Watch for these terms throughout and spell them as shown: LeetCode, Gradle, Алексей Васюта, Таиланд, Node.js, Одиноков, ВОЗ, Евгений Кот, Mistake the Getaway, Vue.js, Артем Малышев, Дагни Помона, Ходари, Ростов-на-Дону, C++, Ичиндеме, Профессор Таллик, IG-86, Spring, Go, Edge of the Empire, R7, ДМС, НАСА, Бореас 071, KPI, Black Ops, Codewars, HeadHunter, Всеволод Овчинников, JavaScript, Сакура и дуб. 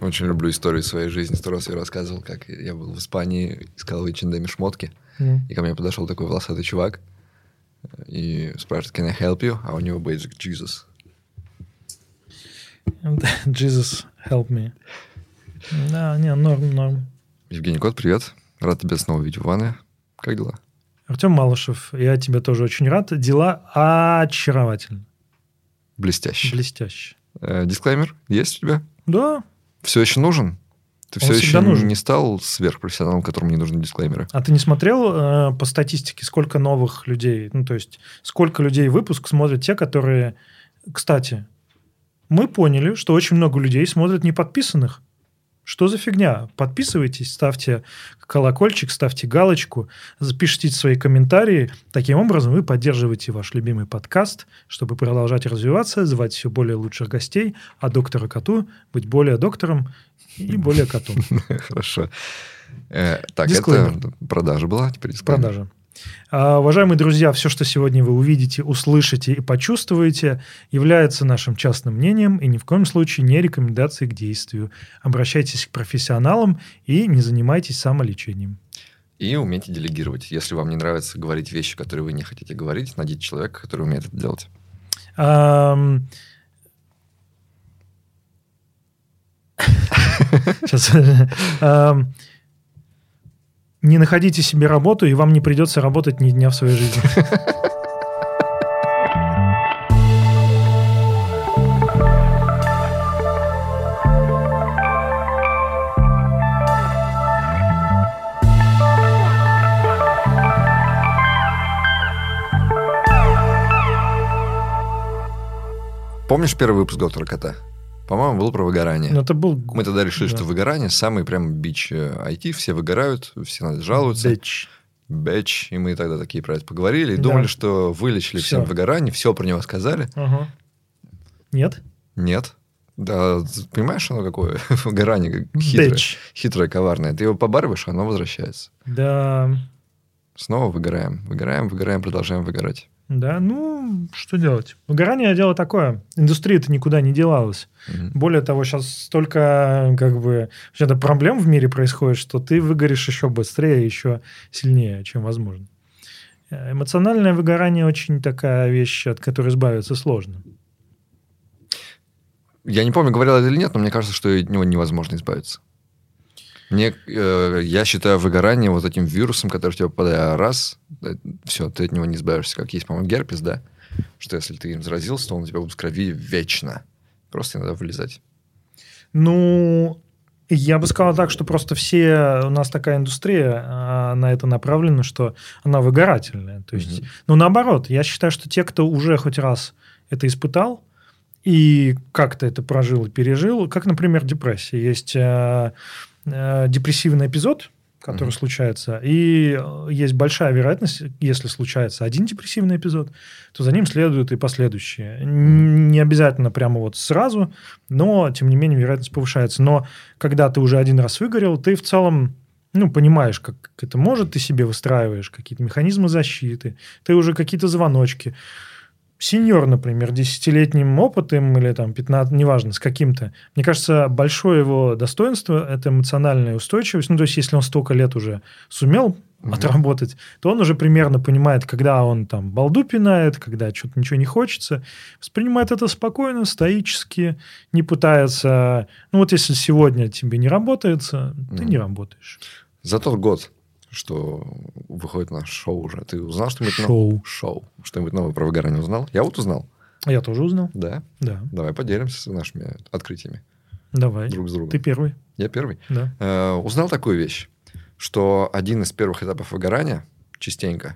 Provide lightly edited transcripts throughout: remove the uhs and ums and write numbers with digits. Очень люблю историю своей жизни. 100 раз я рассказывал, как я был в Испании, искал в Ичиндеме шмотки. И ко мне подошел такой волосатый чувак и спрашивает, can I help you? А у него бейджик Jesus. Jesus, help me. Да, не, норм. Евгений Кот, привет. Рад тебя снова видеть в ванной. Как дела? Артем Малышев, я тебя тоже очень рад. Дела очаровательны. Блестяще. Дисклеймер есть у тебя? Да. Все еще нужен? Ты все еще не стал сверхпрофессионалом, которому не нужны дисклеймеры? А ты не смотрел по статистике, сколько новых людей? Ну, то есть, сколько людей выпуск смотрят те, которые... Кстати, мы поняли, что очень много людей смотрят неподписанных. Что за фигня? Подписывайтесь, ставьте колокольчик, ставьте галочку, запишите свои комментарии. Таким образом, вы поддерживаете ваш любимый подкаст, чтобы продолжать развиваться, звать все более лучших гостей, а доктора коту быть более доктором и более котом. Хорошо. Так, это продажа была? Продажа. Уважаемые друзья, все, что сегодня вы увидите, услышите и почувствуете, является нашим частным мнением и ни в коем случае не рекомендацией к действию. Обращайтесь к профессионалам и не занимайтесь самолечением. И умейте делегировать. Если вам не нравится говорить вещи, которые вы не хотите говорить, найдите человека, который умеет это делать. Сейчас... Не находите себе работу, и вам не придется работать ни дня в своей жизни. Помнишь первый выпуск «Доктора Кота»? По-моему, было про выгорание. Это был... Мы тогда решили, да, что выгорание самый прям бич IT. Все выгорают, все жалуются. Бич. И мы тогда такие про это поговорили. И да, думали, что вылечили всем выгорание. Все про него сказали. Ага. Нет. Да, понимаешь, оно какое? Выгорание хитрое, коварное. Ты его побарываешь, оно возвращается. Да. Снова выгораем, продолжаем выгорать. Да, ну, что делать? Выгорание – дело такое. Индустрия-то никуда не девалась. Угу. Более того, сейчас столько проблем в мире происходит, что ты выгоришь еще быстрее, еще сильнее, чем возможно. Эмоциональное выгорание – очень такая вещь, от которой избавиться сложно. Я не помню, говорил это или нет, но мне кажется, что от него невозможно избавиться. Я считаю выгорание вот этим вирусом, который в тебя попадает раз, все, ты от него не избавишься. Как есть, по-моему, герпес, да? Что если ты им заразился, то он у тебя будет в крови вечно. Просто иногда вылезать. Ну, я бы сказал так, что просто все... У нас такая индустрия, на это направлена, что она выгорательная. То есть, ну, наоборот, я считаю, что те, кто уже хоть раз это испытал, и как-то это прожил и пережил, как, например, депрессия. Есть... депрессивный эпизод, который случается, и есть большая вероятность, если случается один депрессивный эпизод, то за ним следуют и последующие. Не обязательно прямо вот сразу, но, тем не менее, вероятность повышается. Но когда ты уже один раз выгорел, ты в целом понимаешь, как это может, ты себе выстраиваешь какие-то механизмы защиты, ты уже какие-то звоночки. Сеньор, например, 10-летним опытом или там 15, неважно, с каким-то. Мне кажется, большое его достоинство – это эмоциональная устойчивость. Ну, то есть, если он столько лет уже сумел отработать, то он уже примерно понимает, когда он там балду пинает, когда что-то ничего не хочется. Воспринимает это спокойно, стоически, не пытается… Ну, вот если сегодня тебе не работается, ты не работаешь. За тот год, что выходит наше шоу уже. Ты узнал что-нибудь новое? Шоу. Что-нибудь новое про выгорание узнал? Я вот узнал. Я тоже узнал. Да. Давай поделимся с нашими открытиями. Давай. Друг с другом. Ты первый. Я первый? Да. Узнал такую вещь, что один из первых этапов выгорания частенько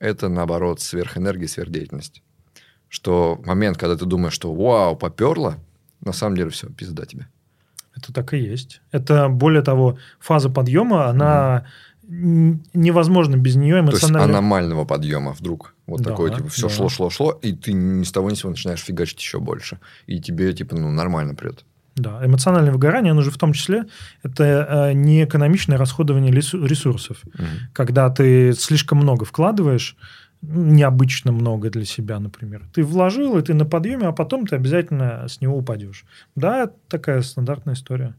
это, наоборот, сверхэнергия, сверхдеятельность. Что момент, когда ты думаешь, что вау, поперло, на самом деле все, пизда тебе. Это так и есть. Это, более того, фаза подъема, она... невозможно без нее эмоционально... То есть аномального подъема вдруг. Вот да, такое, все шло, и ты ни с того ни с сего начинаешь фигачить еще больше. И тебе, нормально прет. Да, эмоциональное выгорание, оно же в том числе, это неэкономичное расходование ресурсов. Когда ты слишком много вкладываешь, необычно много для себя, например. Ты вложил, и ты на подъеме, а потом ты обязательно с него упадешь. Да, такая стандартная история.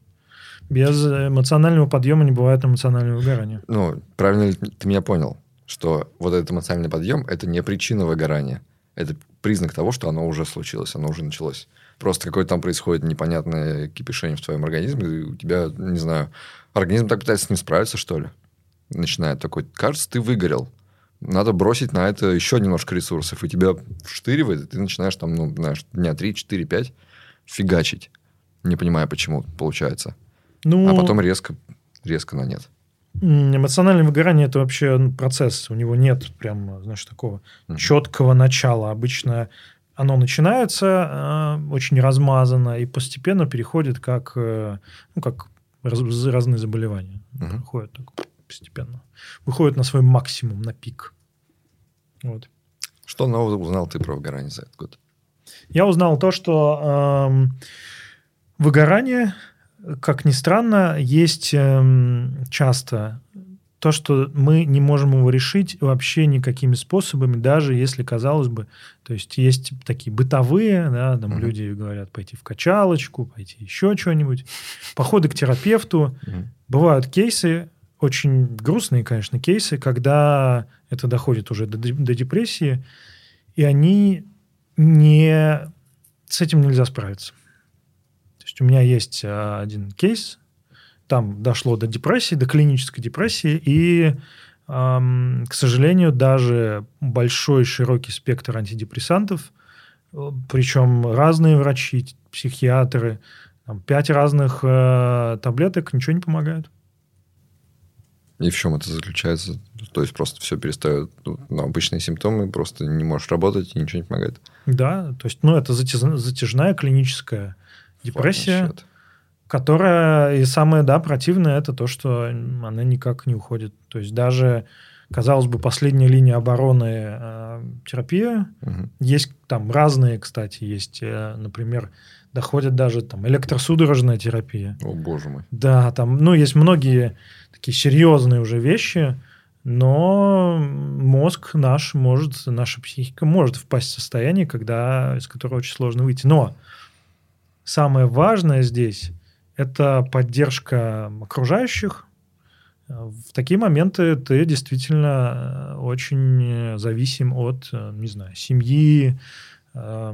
Без эмоционального подъема не бывает эмоционального выгорания. Ну, правильно ли ты меня понял? Что вот этот эмоциональный подъем – это не причина выгорания. Это признак того, что оно уже случилось, оно уже началось. Просто какое-то там происходит непонятное кипишение в твоем организме, и у тебя, не знаю, организм так пытается с ним справиться, что ли? Начинает такой, кажется, ты выгорел. Надо бросить на это еще немножко ресурсов, и тебя вштыривает, и ты начинаешь там, ну, знаешь, дня 3, 4, 5 фигачить, не понимая, почему получается. Ну... А потом резко на нет. Эмоциональное выгорание – это вообще процесс. У него нет прям, знаешь, такого четкого начала. Обычно оно начинается очень размазанно и постепенно переходит как, ну, как разные заболевания. Проходит так постепенно. Выходит на свой максимум, на пик. Вот. Что нового узнал ты про выгорание за этот год? Я узнал то, что выгорание... Как ни странно, есть часто то, что мы не можем его решить вообще никакими способами, даже если, казалось бы, то есть такие бытовые, да, там люди говорят пойти в качалочку, пойти еще что-нибудь, походы к терапевту. Бывают кейсы, очень грустные, конечно, кейсы, когда это доходит уже до депрессии, и они с этим нельзя справиться. У меня есть один кейс, там дошло до депрессии, до клинической депрессии, и, к сожалению, даже большой широкий спектр антидепрессантов, причем разные врачи, психиатры, там, 5 разных таблеток, ничего не помогает. И в чем это заключается? То есть просто все перестает, ну, обычные симптомы, просто не можешь работать и ничего не помогает. Да, то есть, ну, это затяжная клиническая депрессия, которая, и самое, да, противное, это то, что она никак не уходит. То есть даже, казалось бы, последняя линия обороны терапия. Есть там разные, кстати, есть, например, доходит даже там электросудорожная терапия. О, боже мой. Да, там, ну, есть многие такие серьезные уже вещи, но мозг наш может, наша психика может впасть в состояние, когда, из которого очень сложно выйти. Но самое важное здесь – это поддержка окружающих. В такие моменты ты действительно очень зависим от, не знаю, семьи,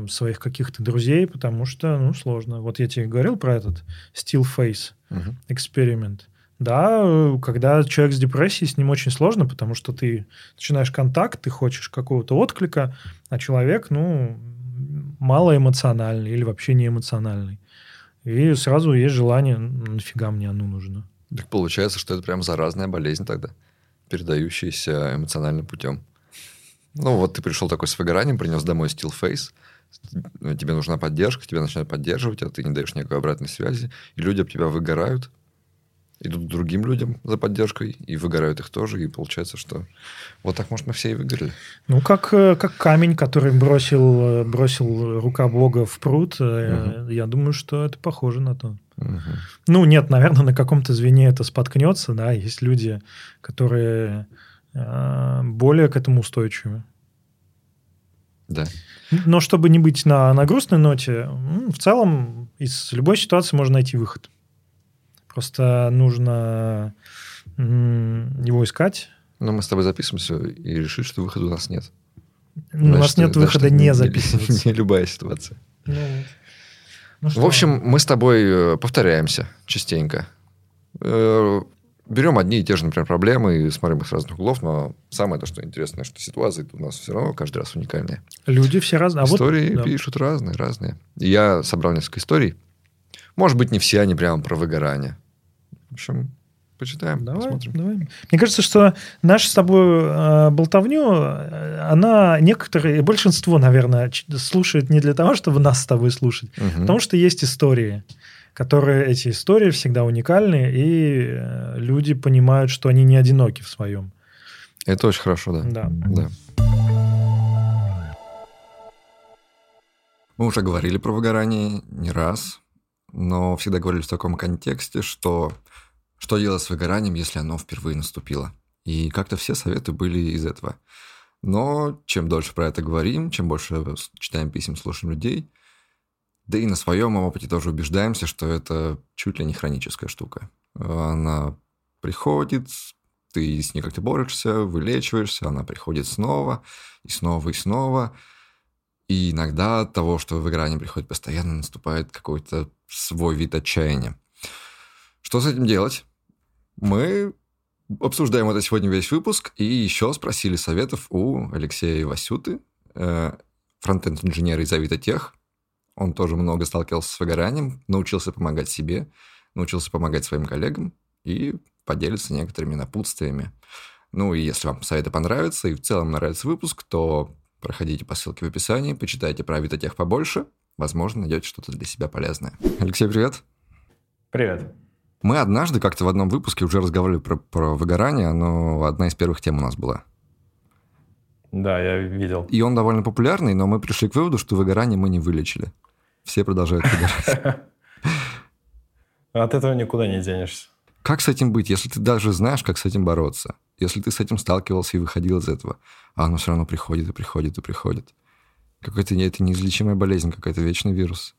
своих каких-то друзей, потому что, ну, сложно. Вот я тебе говорил про этот still face эксперимент. Да, когда человек с депрессией, с ним очень сложно, потому что ты начинаешь контакт, ты хочешь какого-то отклика, а человек, ну… малоэмоциональный или вообще неэмоциональный. И сразу есть желание, нафига мне оно нужно. Так получается, что это прям заразная болезнь тогда, передающаяся эмоциональным путем. Ну, вот ты пришел такой с выгоранием, принес домой still face, тебе нужна поддержка, тебя начинают поддерживать, а ты не даешь никакой обратной связи, и люди об тебя выгорают, идут к другим людям за поддержкой, и выгорают их тоже, и получается, что вот так, может, мы все и выгорели. Ну, как камень, который бросил рука Бога в пруд, я думаю, что это похоже на то. Ну, нет, наверное, на каком-то звене это споткнется, да, есть люди, которые более к этому устойчивы. Да. Но чтобы не быть на грустной ноте, в целом из любой ситуации можно найти выход. Просто нужно его искать. Но мы с тобой записываемся и решить, что выхода у нас нет. Ну, значит, у нас нет выхода не записываться. Не любая ситуация. Ну, в общем, мы с тобой повторяемся частенько. Берем одни и те же, например, проблемы и смотрим их с разных углов, но самое то, что интересное, что ситуации у нас все равно каждый раз уникальные. Люди все разные. Истории пишут разные. И я собрал несколько историй. Может быть, не все они прямо про выгорание. В общем, почитаем, посмотрим. Давай. Мне кажется, что нашу с тобой болтовню, она некоторые, большинство, наверное, слушает не для того, чтобы нас с тобой слушать, потому что есть истории, которые эти истории всегда уникальны, и люди понимают, что они не одиноки в своем. Это очень хорошо, да. Мы уже говорили про выгорание не раз, но всегда говорили в таком контексте, что делать с выгоранием, если оно впервые наступило. И как-то все советы были из этого. Но чем дольше про это говорим, чем больше читаем писем, слушаем людей, Да и на своем опыте тоже убеждаемся, что это чуть ли не хроническая штука. Она приходит, ты с ней как-то борешься, вылечиваешься, она приходит снова, и снова, и снова. И иногда от того, что выгорание приходит постоянно, наступает какой-то свой вид отчаяния. Что с этим делать? Мы обсуждаем это сегодня весь выпуск, и еще спросили советов у Алексея Васюты, фронтенд-инженера из Авитотех. Он тоже много сталкивался с выгоранием, научился помогать себе, научился помогать своим коллегам и поделится некоторыми напутствиями. Ну и если вам советы понравятся и в целом нравится выпуск, то проходите по ссылке в описании, почитайте про Авитотех побольше, возможно, найдете что-то для себя полезное. Алексей, привет. Привет. Мы однажды как-то в одном выпуске уже разговаривали про выгорание, но одна из первых тем у нас была. Да, я видел. И он довольно популярный, но мы пришли к выводу, что выгорание мы не вылечили. Все продолжают выгорать. От этого никуда не денешься. Как с этим быть, если ты даже знаешь, как с этим бороться? Если ты с этим сталкивался и выходил из этого, а оно все равно приходит и приходит и приходит. Какая-то это неизлечимая болезнь, какой-то вечный вирус.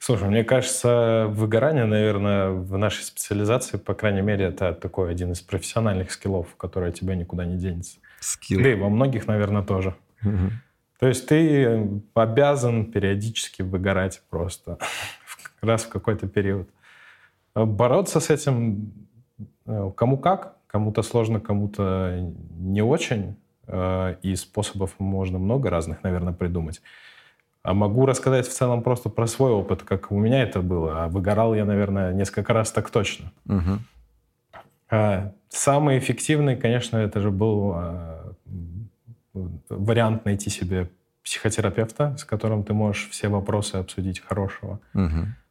Слушай, мне кажется, выгорание, наверное, в нашей специализации, по крайней мере, это такой один из профессиональных скиллов, который от тебя никуда не денется. Скилл. Да и во многих, наверное, тоже. Угу. То есть ты обязан периодически выгорать просто раз в какой-то период. Бороться с этим кому как, кому-то сложно, кому-то не очень. И способов можно много разных, наверное, придумать. А могу рассказать в целом просто про свой опыт, как у меня это было. А выгорал я, наверное, несколько раз так точно. Угу. Самый эффективный, конечно, это же был вариант найти себе психотерапевта, с которым ты можешь все вопросы обсудить хорошего. Угу.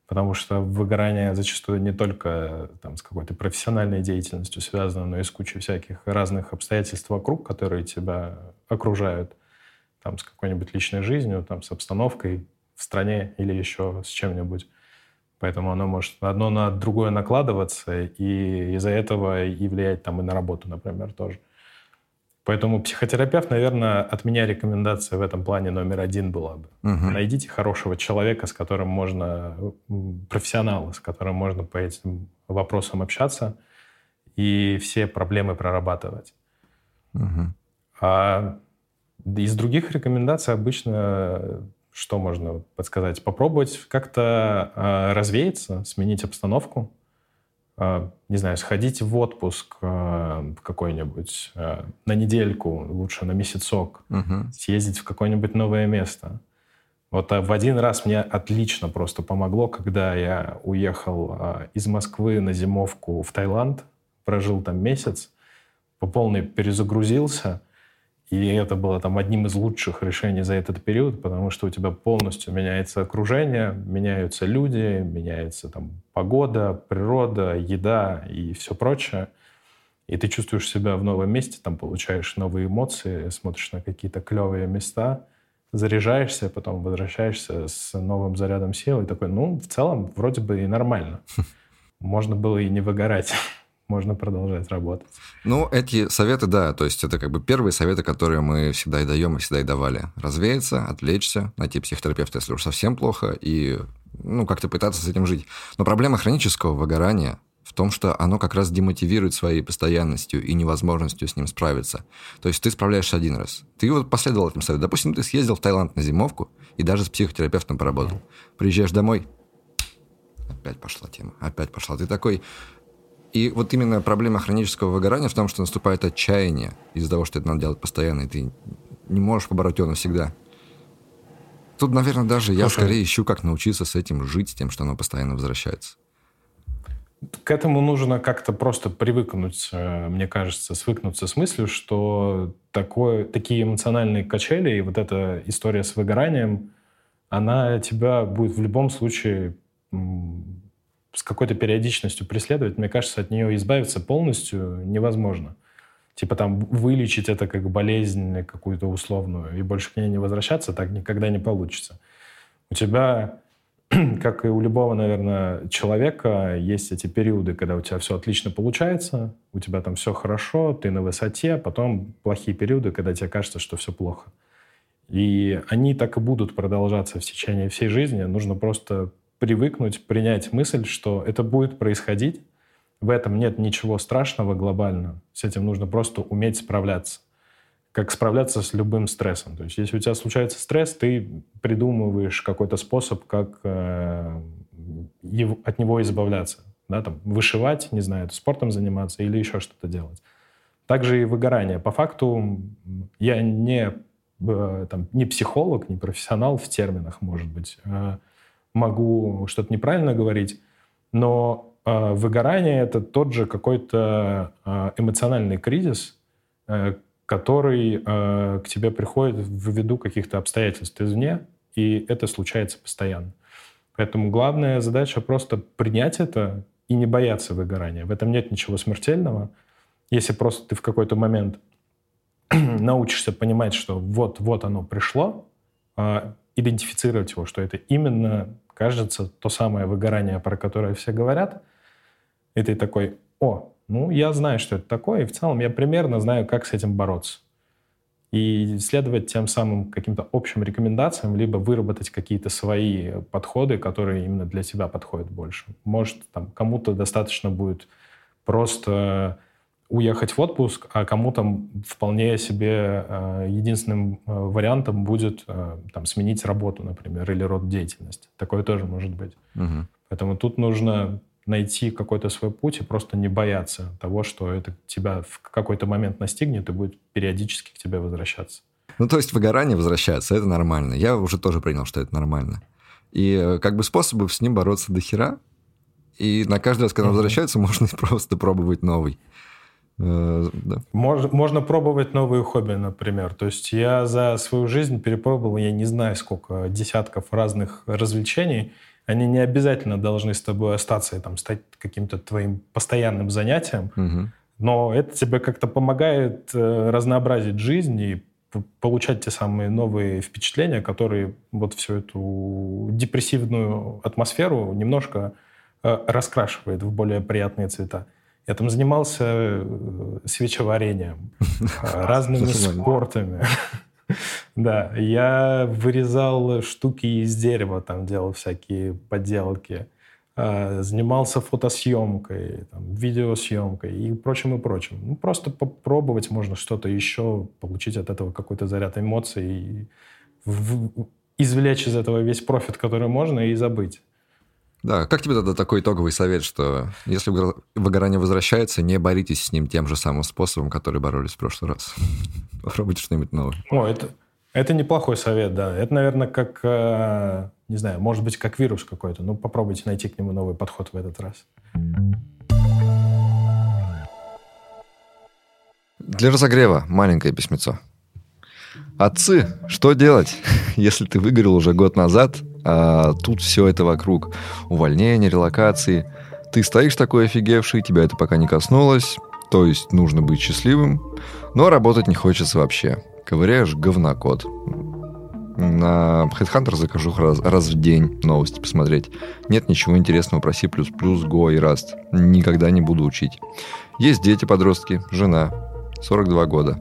Потому что выгорание зачастую не только там, с какой-то профессиональной деятельностью связано, но и с кучей всяких разных обстоятельств вокруг, которые тебя окружают. Там, с какой-нибудь личной жизнью, там, с обстановкой в стране или еще с чем-нибудь. Поэтому оно может одно на другое накладываться, и из-за этого и влиять там, и на работу, например, тоже. Поэтому психотерапевт, наверное, от меня рекомендация в этом плане номер один была бы. Угу. Найдите хорошего человека, с которым можно... профессионала, с которым можно по этим вопросам общаться и все проблемы прорабатывать. Угу. А из других рекомендаций обычно... Что можно подсказать? Попробовать как-то развеяться, сменить обстановку. Не знаю, сходить в отпуск какой-нибудь, на недельку, лучше на месяцок, съездить в какое-нибудь новое место. Вот в один раз мне отлично просто помогло, когда я уехал из Москвы на зимовку в Таиланд, прожил там месяц, по полной перезагрузился. И это было там одним из лучших решений за этот период, потому что у тебя полностью меняется окружение, меняются люди, меняется там погода, природа, еда и все прочее. И ты чувствуешь себя в новом месте, там получаешь новые эмоции, смотришь на какие-то клевые места, заряжаешься, потом возвращаешься с новым зарядом сил и такой, ну, в целом, вроде бы и нормально. Можно было и не выгорать. Можно продолжать работать. Ну, эти советы, да, то есть это как бы первые советы, которые мы всегда и даем, и всегда и давали. Развеяться, отвлечься, найти психотерапевта, если уж совсем плохо, и, ну, как-то пытаться с этим жить. Но проблема хронического выгорания в том, что оно как раз демотивирует своей постоянностью и невозможностью с ним справиться. То есть ты справляешься один раз. Ты вот последовал этим советам. Допустим, ты съездил в Таиланд на зимовку и даже с психотерапевтом поработал. Приезжаешь домой, опять пошла тема, опять пошла. Ты такой... И вот именно проблема хронического выгорания в том, что наступает отчаяние из-за того, что это надо делать постоянно, и ты не можешь побороть его навсегда. Тут, наверное, даже я скорее ищу, как научиться с этим жить, с тем, что оно постоянно возвращается. К этому нужно как-то просто привыкнуть, мне кажется, свыкнуться с мыслью, что такие эмоциональные качели и вот эта история с выгоранием, она тебя будет в любом случае... с какой-то периодичностью преследовать, мне кажется, от нее избавиться полностью невозможно. Типа там вылечить это как болезнь какую-то условную и больше к ней не возвращаться, так никогда не получится. У тебя, как и у любого, наверное, человека, есть эти периоды, когда у тебя все отлично получается, у тебя там все хорошо, ты на высоте, потом плохие периоды, когда тебе кажется, что все плохо. И они так и будут продолжаться в течение всей жизни. Нужно просто привыкнуть, принять мысль, что это будет происходить. В этом нет ничего страшного глобально. С этим нужно просто уметь справляться. Как справляться с любым стрессом. То есть если у тебя случается стресс, ты придумываешь какой-то способ, как от него избавляться. Да, там, вышивать, не знаю, спортом заниматься или еще что-то делать. Также и выгорание. По факту я не психолог, не профессионал в терминах, может быть. Могу что-то неправильно говорить, но выгорание — это тот же какой-то эмоциональный кризис, который к тебе приходит ввиду каких-то обстоятельств извне, и это случается постоянно. Поэтому главная задача — просто принять это и не бояться выгорания. В этом нет ничего смертельного. Если просто ты в какой-то момент научишься понимать, что вот оно пришло, идентифицировать его, что это именно, кажется, то самое выгорание, про которое все говорят, и ты такой: я знаю, что это такое, и в целом я примерно знаю, как с этим бороться. И следовать тем самым каким-то общим рекомендациям, либо выработать какие-то свои подходы, которые именно для тебя подходят больше. Может, кому-то достаточно будет просто уехать в отпуск, а кому-то вполне себе единственным вариантом будет сменить работу, например, или род деятельности. Такое тоже может быть. Угу. Поэтому тут нужно найти какой-то свой путь и просто не бояться того, что это тебя в какой-то момент настигнет и будет периодически к тебе возвращаться. То есть выгорание возвращается, это нормально. Я уже тоже принял, что это нормально. И способов с ним бороться до хера. И на каждый раз, когда он возвращается, можно просто пробовать новый. Да. Можно пробовать новые хобби, например. То есть я за свою жизнь перепробовал, я не знаю сколько, десятков разных развлечений. Они не обязательно должны с тобой остаться и стать каким-то твоим постоянным занятием. Угу. Но это тебе как-то помогает разнообразить жизнь и получать те самые новые впечатления, которые всю эту депрессивную атмосферу немножко раскрашивает в более приятные цвета. Я занимался свечеварением, разными спортами. Да, я вырезал штуки из дерева, делал всякие подделки, занимался фотосъемкой, видеосъемкой и прочим, и прочим. Просто попробовать можно что-то еще, получить от этого какой-то заряд эмоций, и извлечь из этого весь профит, который можно, и забыть. Да, как тебе тогда такой итоговый совет, что если выгорание возвращается, не боритесь с ним тем же самым способом, который боролись в прошлый раз? Попробуйте что-нибудь новое. Это неплохой совет, да. Это, наверное, как, не знаю, может быть, как вирус какой-то. Попробуйте найти к нему новый подход в этот раз. Для разогрева маленькое письмецо. Отцы, что делать, если ты выгорел уже год назад, а тут все это вокруг? Увольнение, релокации. Ты стоишь такой офигевший, тебя это пока не коснулось, то есть нужно быть счастливым, но работать не хочется вообще. Ковыряешь говнокод. На HeadHunter закажу раз в день новости посмотреть. Нет ничего интересного про C++, Go и Rust. Никогда не буду учить. Есть дети-подростки, жена, 42 года.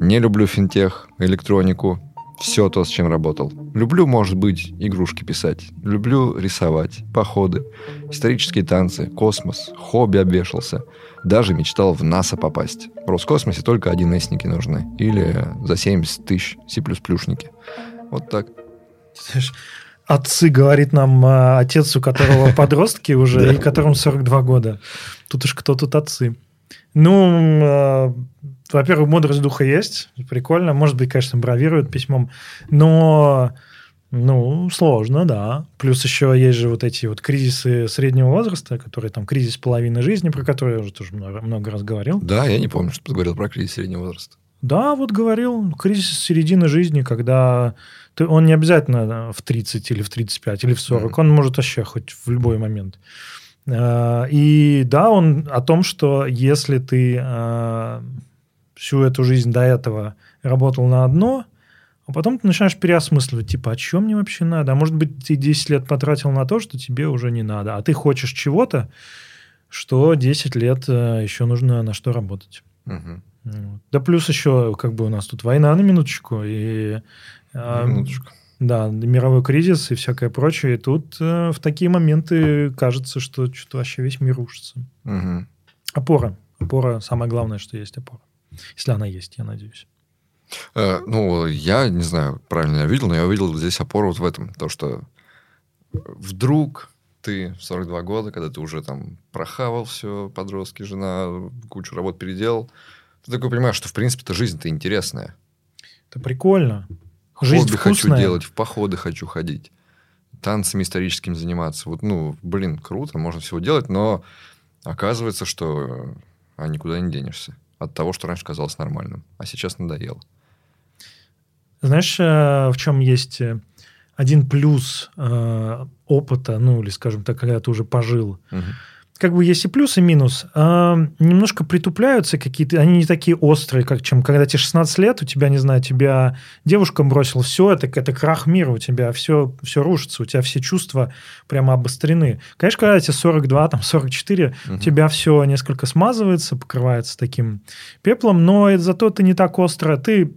Не люблю финтех, электронику. Все то, с чем работал. Люблю, может быть, игрушки писать. Люблю рисовать, походы, исторические танцы, космос. Хобби обвешался. Даже мечтал в НАСА попасть. В Роскосмосе только 1С-ники нужны. Или за 70 тысяч C++-шники. Вот так. Отцы, говорит нам отец, у которого подростки уже, и которому 42 года. Тут уж кто тут отцы. Во-первых, мудрость духа есть, прикольно. Может быть, конечно, бравируют письмом, но, сложно, да. Плюс еще есть же эти кризисы среднего возраста, которые кризис половины жизни, про который я уже тоже много раз говорил. Да, я не помню, что ты говорил про кризис среднего возраста. Да, говорил, кризис середины жизни, когда он не обязательно в 30 или в 35 или в 40, он может вообще хоть в любой момент. И да, он о том, что если ты всю эту жизнь до этого работал на одно, а потом ты начинаешь переосмысливать, о чем мне вообще надо? А может быть, ты 10 лет потратил на то, что тебе уже не надо, а ты хочешь чего-то, что 10 лет еще нужно на что работать. Угу. Да плюс еще у нас тут война на минуточку, и Минуточку. Да, мировой кризис и всякое прочее. И тут в такие моменты кажется, что что-то вообще весь мир рушится. Угу. Опора. Опора, самое главное, что есть опора. Если она есть, я надеюсь. Ну, я не знаю, правильно я видел, но я увидел здесь опору вот в этом. То, что вдруг ты в 42 года, когда ты уже там прохавал все, подростки, жена, кучу работ переделал, ты такой понимаешь, что, в принципе-то, жизнь-то интересная. Это прикольно. Жизнь хобби вкусная. Хочу делать, в походы хочу ходить, танцами историческими заниматься. Вот, ну, блин, круто, можно всего делать, но оказывается, что никуда не денешься. От того, что раньше казалось нормальным. А сейчас надоело. Знаешь, в чем есть один плюс опыта, ну, или, скажем так, когда ты уже пожил. Угу. Как бы есть и плюс, и минус. Немножко притупляются какие-то, они не такие острые, как чем когда тебе 16 лет, у тебя, не знаю, тебя девушка бросила, все, это крах мира, у тебя все рушится, у тебя все чувства прямо обострены. Конечно, когда тебе 42, там, 44, у тебя все несколько смазывается, покрывается таким пеплом, но зато ты не так остро, ты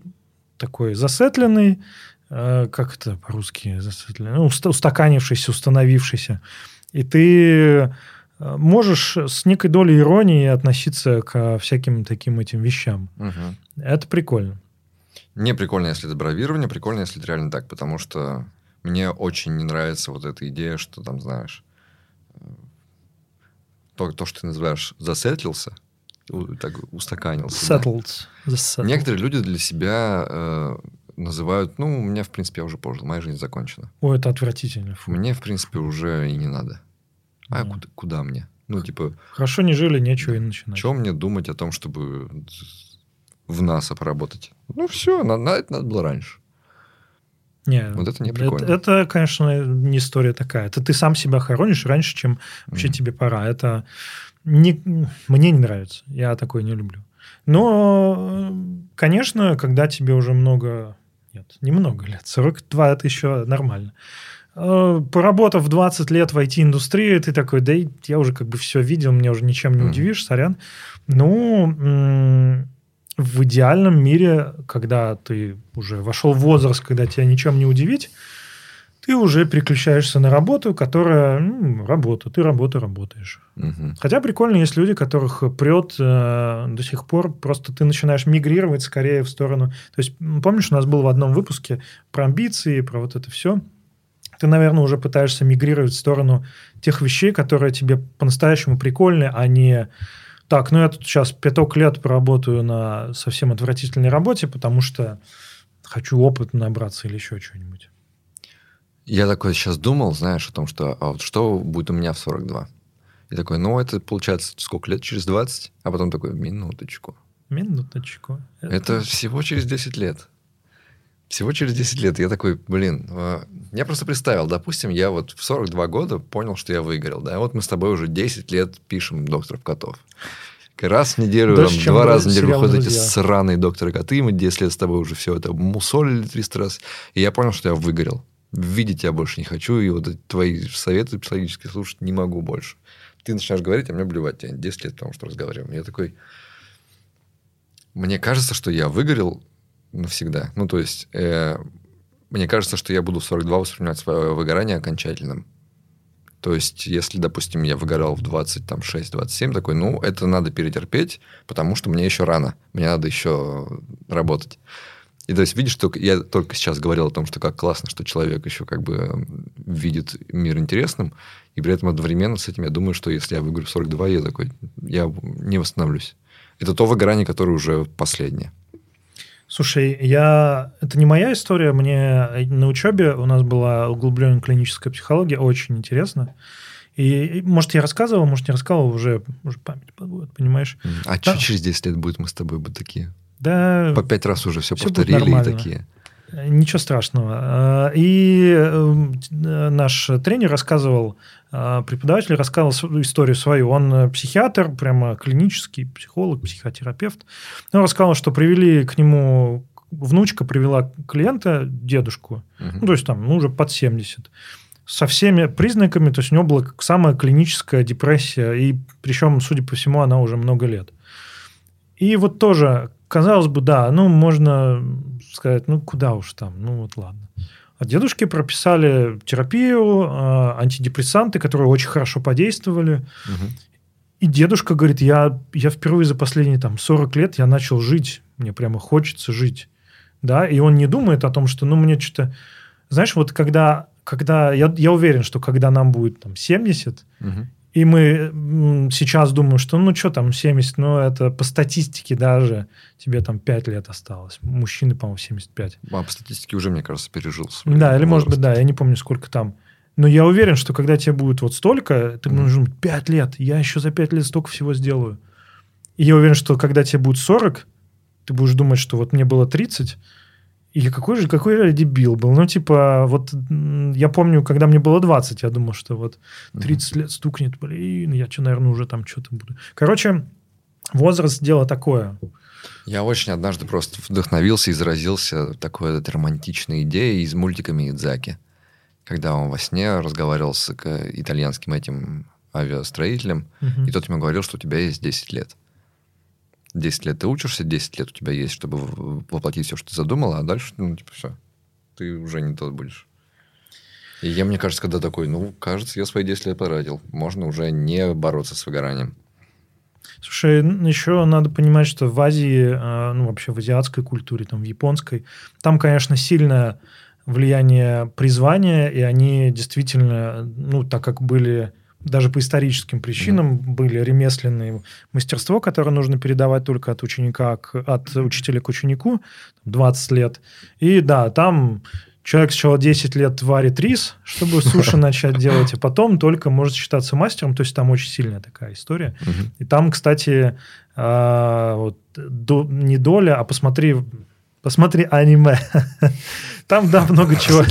такой засетленный, как это по-русски засетленный, ну, устаканившийся, установившийся, и ты... можешь с некой долей иронии относиться ко всяким таким этим вещам. Угу. Это прикольно. Не прикольно, если это бравирование, прикольно, если это реально так, потому что мне очень не нравится вот эта идея, что там, знаешь, то что ты называешь «засетлился», так устаканился. Settled. Да? Settled. Некоторые люди для себя называют, ну, у меня, в принципе, я уже пожил, моя жизнь закончена. Ой, это отвратительно. Фу. Мне, в принципе, уже и не надо. А куда мне? Ну, типа... Хорошо не жили, нечего и начинать. Чего мне думать о том, чтобы в НАСА поработать? Ну, все, надо было раньше. Не, вот это не прикольно. Это, конечно, не история такая. Это ты сам себя хоронишь раньше, чем вообще тебе пора. Это мне не нравится. Я такое не люблю. Но, конечно, когда тебе уже много... Нет, не много лет. 42 – это еще нормально. Поработав 20 лет в IT-индустрии, ты такой, да я уже как бы все видел, меня уже ничем не удивишь, сорян. Ну, в идеальном мире, когда ты уже вошел в возраст, когда тебя ничем не удивить, ты уже переключаешься на работу, которая... Ты работаешь. Угу. Хотя прикольно, есть люди, которых прет до сих пор. Просто ты начинаешь мигрировать скорее в сторону... То есть, помнишь, у нас был в одном выпуске про амбиции, про вот это все... Ты, наверное, уже пытаешься мигрировать в сторону тех вещей, которые тебе по-настоящему прикольны, а не так, ну я тут сейчас 5 лет поработаю на совсем отвратительной работе, потому что хочу опыт набраться или еще что-нибудь. Я такой сейчас думал, знаешь, о том, что а вот что будет у меня в 42. И такой, ну это получается сколько лет? Через 20? А потом такой, минуточку. Это всего через 10 лет. Всего через 10 лет. Я такой, блин, я просто представил, допустим, я вот в 42 года понял, что я выгорел, да, вот мы с тобой уже 10 лет пишем «Докторов Котов». Раз в неделю, два раза в неделю выходят эти сраные «Докторы Коты», и мы 10 лет с тобой уже все это мусолили 300 раз, и я понял, что я выгорел. Видеть я больше не хочу, и вот твои советы психологически слушать не могу больше. Ты начинаешь говорить, а мне блевать, я 10 лет, потому что разговариваем. Я такой, мне кажется, что я выгорел навсегда. Ну, то есть, мне кажется, что я буду в 42 воспринимать свое выгорание окончательным. То есть, если, допустим, я выгорал в 26-27, такой, ну, это надо перетерпеть, потому что мне еще рано, мне надо еще работать. И то есть, видишь, я только сейчас говорил о том, что как классно, что человек еще как бы видит мир интересным, и при этом одновременно с этим я думаю, что если я выгорю в 42, я такой, я не восстановлюсь. Это то выгорание, которое уже последнее. Слушай, это не моя история. Мне на учебе у нас была углубленная клиническая психология. Очень интересно. И, может, я рассказывал, может, не рассказывал. Уже память подводит, понимаешь? А что через 10 лет будет мы с тобой бы такие? Да. По 5 раз уже все повторили и такие. Ничего страшного. И наш тренер преподаватель рассказывал историю свою. Он психиатр, прямо клинический психолог, психотерапевт. Он рассказал, что привели к нему... Внучка привела клиента, дедушку, ну, то есть там уже под 70, со всеми признаками, то есть у него была самая клиническая депрессия, и причем, судя по всему, она уже много лет. И вот тоже казалось бы, да, ну, можно сказать, ну, куда уж там, ну, вот ладно. А дедушки прописали терапию, антидепрессанты, которые очень хорошо подействовали. Угу. И дедушка говорит, я впервые за последние там, 40 лет я начал жить, мне прямо хочется жить. Да? И он не думает о том, что, ну, мне что-то... Знаешь, вот когда я уверен, что когда нам будет там, 70, угу. и мы сейчас думаем, что ну что там 70, ну это по статистике даже тебе там 5 лет осталось. Мужчины, по-моему, 75. А по статистике уже, мне кажется, пережился. Да, или может быть, да, я не помню, сколько там. Но я уверен, что когда тебе будет вот столько, ты будешь думать, 5 лет, я еще за 5 лет столько всего сделаю. И я уверен, что когда тебе будет 40, ты будешь думать, что вот мне было 30, и какой же дебил был. Ну, типа, вот я помню, когда мне было 20, я думал, что вот 30 лет стукнет, блин, я что, наверное, уже там что-то буду. Короче, возраст – дело такое. Я очень однажды просто вдохновился и заразился такой вот романтичной идеей из мультиками «Идзаки», когда он во сне разговаривал с итальянским этим авиастроителем, и тот ему говорил, что у тебя есть 10 лет. 10 лет ты учишься, 10 лет у тебя есть, чтобы воплотить все, что ты задумала, а дальше, ну, типа, все. Ты уже не тот будешь. И я, мне кажется, когда такой, ну, кажется, я свои 10 лет потратил. Можно уже не бороться с выгоранием. Слушай, еще надо понимать, что в Азии, ну, вообще в азиатской культуре, там, в японской, там, конечно, сильное влияние призвания, и они действительно, ну, так как были... Даже по историческим причинам были ремесленные мастерства, которые нужно передавать только от ученика от учителя к ученику, 20 лет. И да, там человек сначала 10 лет варит рис, чтобы суши начать делать, а потом только может считаться мастером. То есть там очень сильная такая история. И там, кстати, не доля, а посмотри аниме. Там, да, много чего...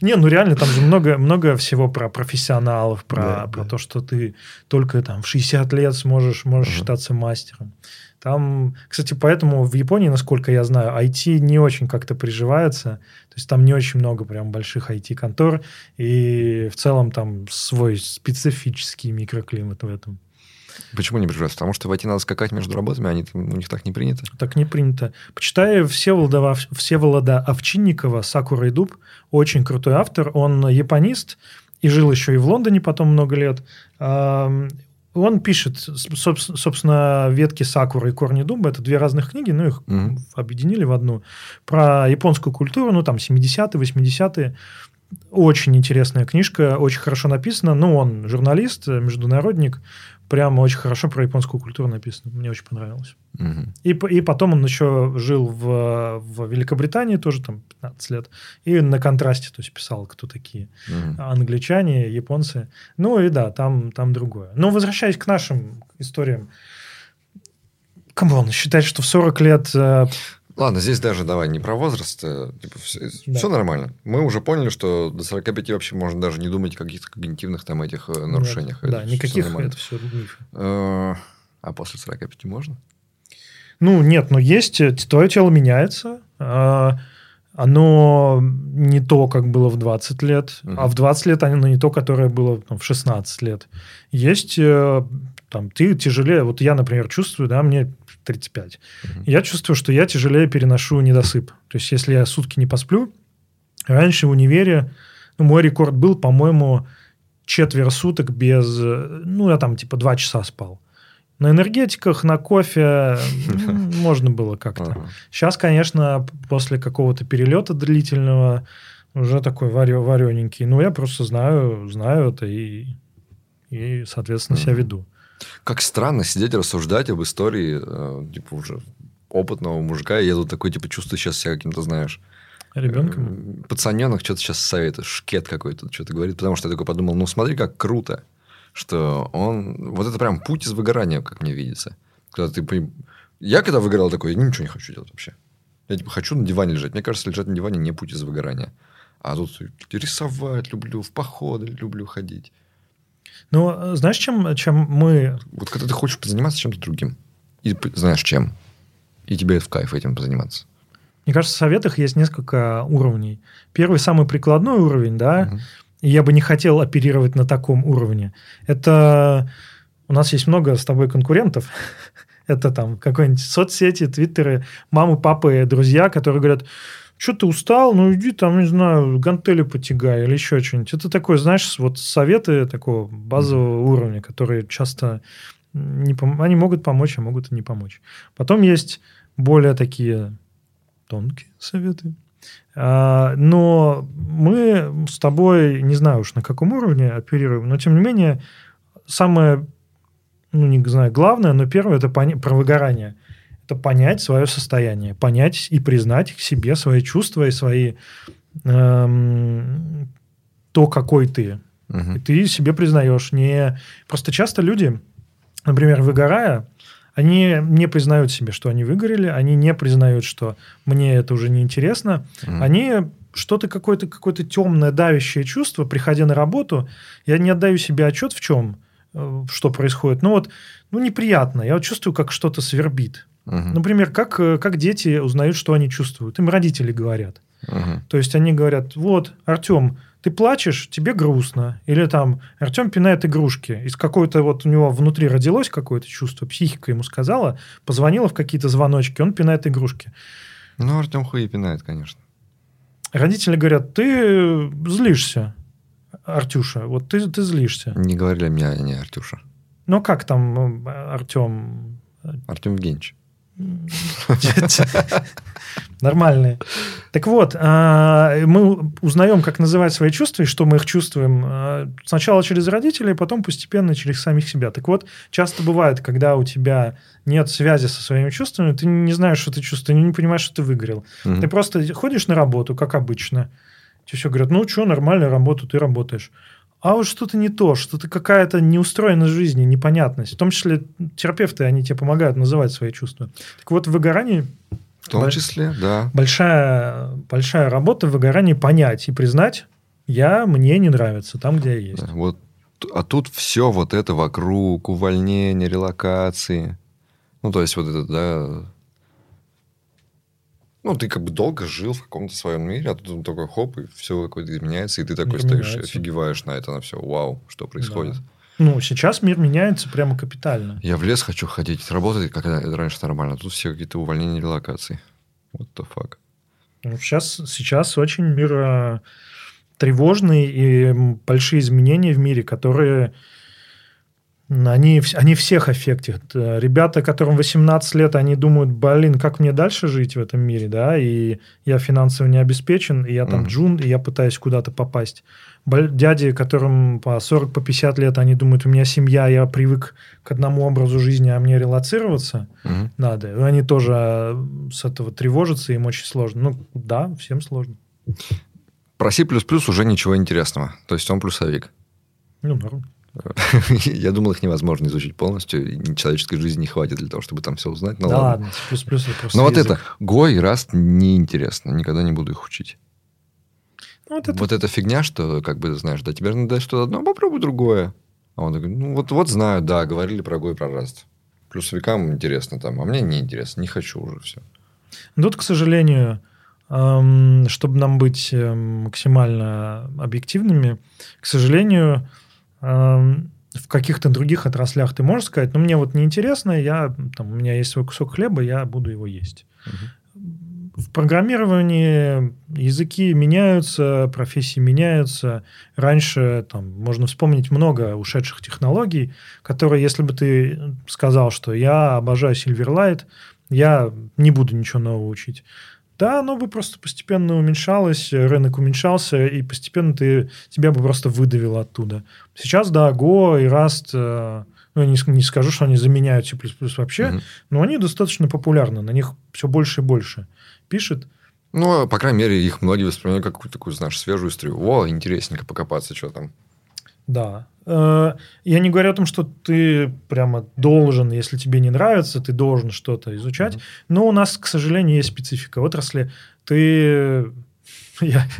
Не, ну реально, там же много всего про профессионалов, про то, что ты только там, в 60 лет можешь считаться мастером. Там, кстати, поэтому в Японии, насколько я знаю, IT не очень как-то приживается. То есть там не очень много прям больших IT-контор. И в целом там свой специфический микроклимат в этом. Почему не приживается? Потому что в IT надо скакать между работами, у них так не принято. Так не принято. Почитай Всеволода Овчинникова «Сакура и дуб». Очень крутой автор. Он японист и жил еще и в Лондоне потом много лет. Он пишет, собственно, «Ветки сакуры» и «Корни дуба». Это две разных книги, но их объединили в одну. Про японскую культуру, ну, там, 70-е, 80-е. Очень интересная книжка, очень хорошо написана. Ну, он журналист, международник. Прямо очень хорошо про японскую культуру написано. Мне очень понравилось. И потом он еще жил в Великобритании, тоже там 15 лет. И на контрасте, то есть, писал, кто такие англичане, японцы. Ну, и да, там другое. Но возвращаясь к нашим историям. Камон, считать, что в 40 лет... Ладно, здесь даже давай не про возраст. Типа, все нормально. Мы уже поняли, что до 45 вообще можно даже не думать о каких-то когнитивных там этих нарушениях. Нет, да, никаких это все. А после 45 можно? Ну, нет, но есть. Твое тело меняется. Оно не то, как было в 20 лет. А в 20 лет оно не то, которое было в 16 лет. Есть... Там, ты тяжелее... Вот я, например, чувствую, да, мне 35. Я чувствую, что я тяжелее переношу недосып. То есть, если я сутки не посплю... Раньше в универе... Ну, мой рекорд был, по-моему, 4 суток без... Ну, я там типа 2 часа спал. На энергетиках, на кофе можно было как-то. Сейчас, конечно, после какого-то перелета длительного уже такой варененький. Ну, я просто знаю это и соответственно, себя веду. Как странно сидеть и рассуждать об истории, типа, уже опытного мужика. Я тут такой, типа, чувствую сейчас себя каким-то, знаешь... Ребенком? Пацаненок что-то сейчас советует. Шкет какой-то что-то говорит. Потому что я такой подумал, ну, смотри, как круто, что он... Вот это прям путь из выгорания, как мне видится. Когда ты... Я когда выгорал, такой, я ничего не хочу делать вообще. Я, типа, хочу на диване лежать. Мне кажется, лежать на диване не путь из выгорания. А тут рисовать люблю, в походы люблю ходить. Ну, знаешь, чем мы... Вот когда ты хочешь позаниматься чем-то другим, и знаешь чем, и тебе в кайф этим позаниматься. Мне кажется, в советах есть несколько уровней. Первый, самый прикладной уровень, да, и я бы не хотел оперировать на таком уровне. Это у нас есть много с тобой конкурентов. Это там какой-нибудь соцсети, твиттеры, мамы, папы, друзья, которые говорят: что ты устал? Ну, иди там, не знаю, гантели потягай или еще что-нибудь. Это такое, знаешь, вот советы такого базового уровня, которые часто они могут помочь, а могут и не помочь. Потом есть более такие тонкие советы. Но мы с тобой, не знаю уж на каком уровне оперируем, но тем не менее самое, ну, не знаю, главное, но первое — это про выгорание. Это понять свое состояние, понять и признать к себе свои чувства и свои то, какой ты. Угу. И ты себе признаешь. Не... Просто часто люди, например, выгорая, они не признают себе, что они выгорели, они не признают, что мне это уже неинтересно. Угу. Они что-то, какое-то темное давящее чувство, приходя на работу, я не отдаю себе отчет в чем, что происходит. Ну вот, ну неприятно, я вот чувствую, как что-то свербит. Uh-huh. Например, как дети узнают, что они чувствуют? Им родители говорят. Uh-huh. То есть они говорят: вот, Артем, ты плачешь, тебе грустно. Или там Артем пинает игрушки. Из какой-то вот у него внутри родилось какое-то чувство, психика ему сказала, позвонила в какие-то звоночки, он пинает игрушки. Ну, Артем хуй пинает, конечно. Родители говорят: ты злишься, Артюша, вот ты злишься. Не говорили мне, не Артюша. Ну, как там Артем? Артем Евгеньевич. Нормальные. Так вот, мы узнаем, как называть свои чувства и что мы их чувствуем. Сначала через родителей, потом постепенно через самих себя. Так вот, часто бывает, когда у тебя нет связи со своими чувствами, ты не знаешь, что ты чувствуешь, не понимаешь, что ты выгорел. Ты просто ходишь на работу, как обычно. Тебе все говорят: ну что, нормальную работу, ты работаешь. А вот что-то не то, что-то какая-то неустроенность жизни, непонятность. В том числе терапевты, они тебе помогают называть свои чувства. Так вот, в выгорании... В том числе, да. Большая работа в выгорании — понять и признать: мне не нравится там, где я есть. Да, вот. А тут все вот это вокруг, увольнение, релокации. Ну, то есть, вот это, да... Ну, ты как бы долго жил в каком-то своем мире, а тут такой хоп, и все какое-то изменяется, и ты такой стоишь, офигеваешь на это, на все. Вау, что происходит. Да. Ну, сейчас мир меняется прямо капитально. Я в лес хочу ходить, работать, как это раньше нормально, а тут все какие-то увольнения, релокации. What the fuck. Ну, сейчас очень мир тревожный, и большие изменения в мире, которые... Они всех аффектят. Ребята, которым 18 лет, они думают: блин, как мне дальше жить в этом мире, да, и я финансово не обеспечен, и я там джун, и я пытаюсь куда-то попасть. Дяди, которым по 40, по 50 лет, они думают: у меня семья, я привык к одному образу жизни, а мне релацироваться надо. Они тоже с этого тревожатся, им очень сложно. Ну, да, всем сложно. Про C++ уже ничего интересного. То есть он плюсовик. Ну, нормально. Я думал, их невозможно изучить полностью. Человеческой жизни не хватит для того, чтобы там все узнать. Да ладно, плюс-плюс. Но вот это Go и Rust неинтересно. Никогда не буду их учить. Вот эта фигня, что, как бы, знаешь, да, тебе надо что-то одно, попробуй другое. А он такой: ну, вот знаю, да, говорили про Go и про Rust. Плюсовикам интересно там, а мне неинтересно, не хочу уже все. Тут, к сожалению... Чтобы нам быть максимально объективными, к сожалению... В каких-то других отраслях ты можешь сказать: ну, мне вот неинтересно, у меня есть свой кусок хлеба, я буду его есть. В программировании языки меняются, профессии меняются. Раньше можно вспомнить много ушедших технологий, которые, если бы ты сказал, что я обожаю Silverlight, я не буду ничего нового учить. Да, оно бы просто постепенно уменьшалось, рынок уменьшался, и постепенно тебя бы просто выдавило оттуда. Сейчас, да, Go и Rust, ну, я не скажу, что они заменяют C++ вообще, но они достаточно популярны, на них все больше и больше пишет. Ну, по крайней мере, их многие воспринимают как какую-то такую, знаешь, свежую историю. О, интересненько покопаться, что там. Да. Я не говорю о том, что ты прямо должен, если тебе не нравится, ты должен что-то изучать. Но у нас, к сожалению, есть специфика отрасли. Я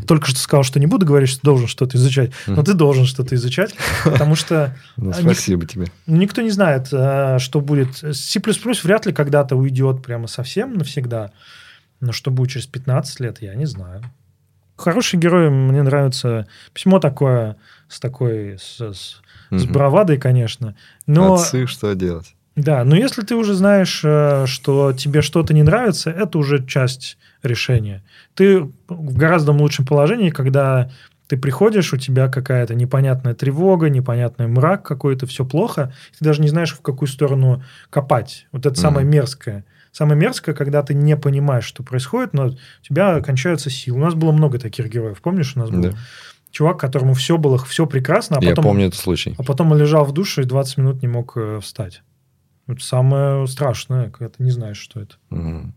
только что сказал, что не буду говорить, что должен что-то изучать, но ты должен что-то изучать, потому что... Спасибо тебе. Никто не знает, что будет. C++ вряд ли когда-то уйдет прямо совсем навсегда. Но что будет через 15 лет, я не знаю. Хороший герой, мне нравится. Письмо такое, с бравадой, конечно. Но... Отцы, что делать? Да, но если ты уже знаешь, что тебе что-то не нравится, это уже часть решения. Ты в гораздо лучшем положении, когда ты приходишь, у тебя какая-то непонятная тревога, непонятный мрак какой-то, все плохо, ты даже не знаешь, в какую сторону копать. Вот это самое мерзкое. Самое мерзкое, когда ты не понимаешь, что происходит, но у тебя кончаются силы. У нас было много таких героев, помнишь, у нас было? Да. Чувак, которому все было, все прекрасно, а потом... Я помню этот случай. А потом он лежал в душе и 20 минут не мог встать. Это самое страшное, когда ты не знаешь, что это. Угу.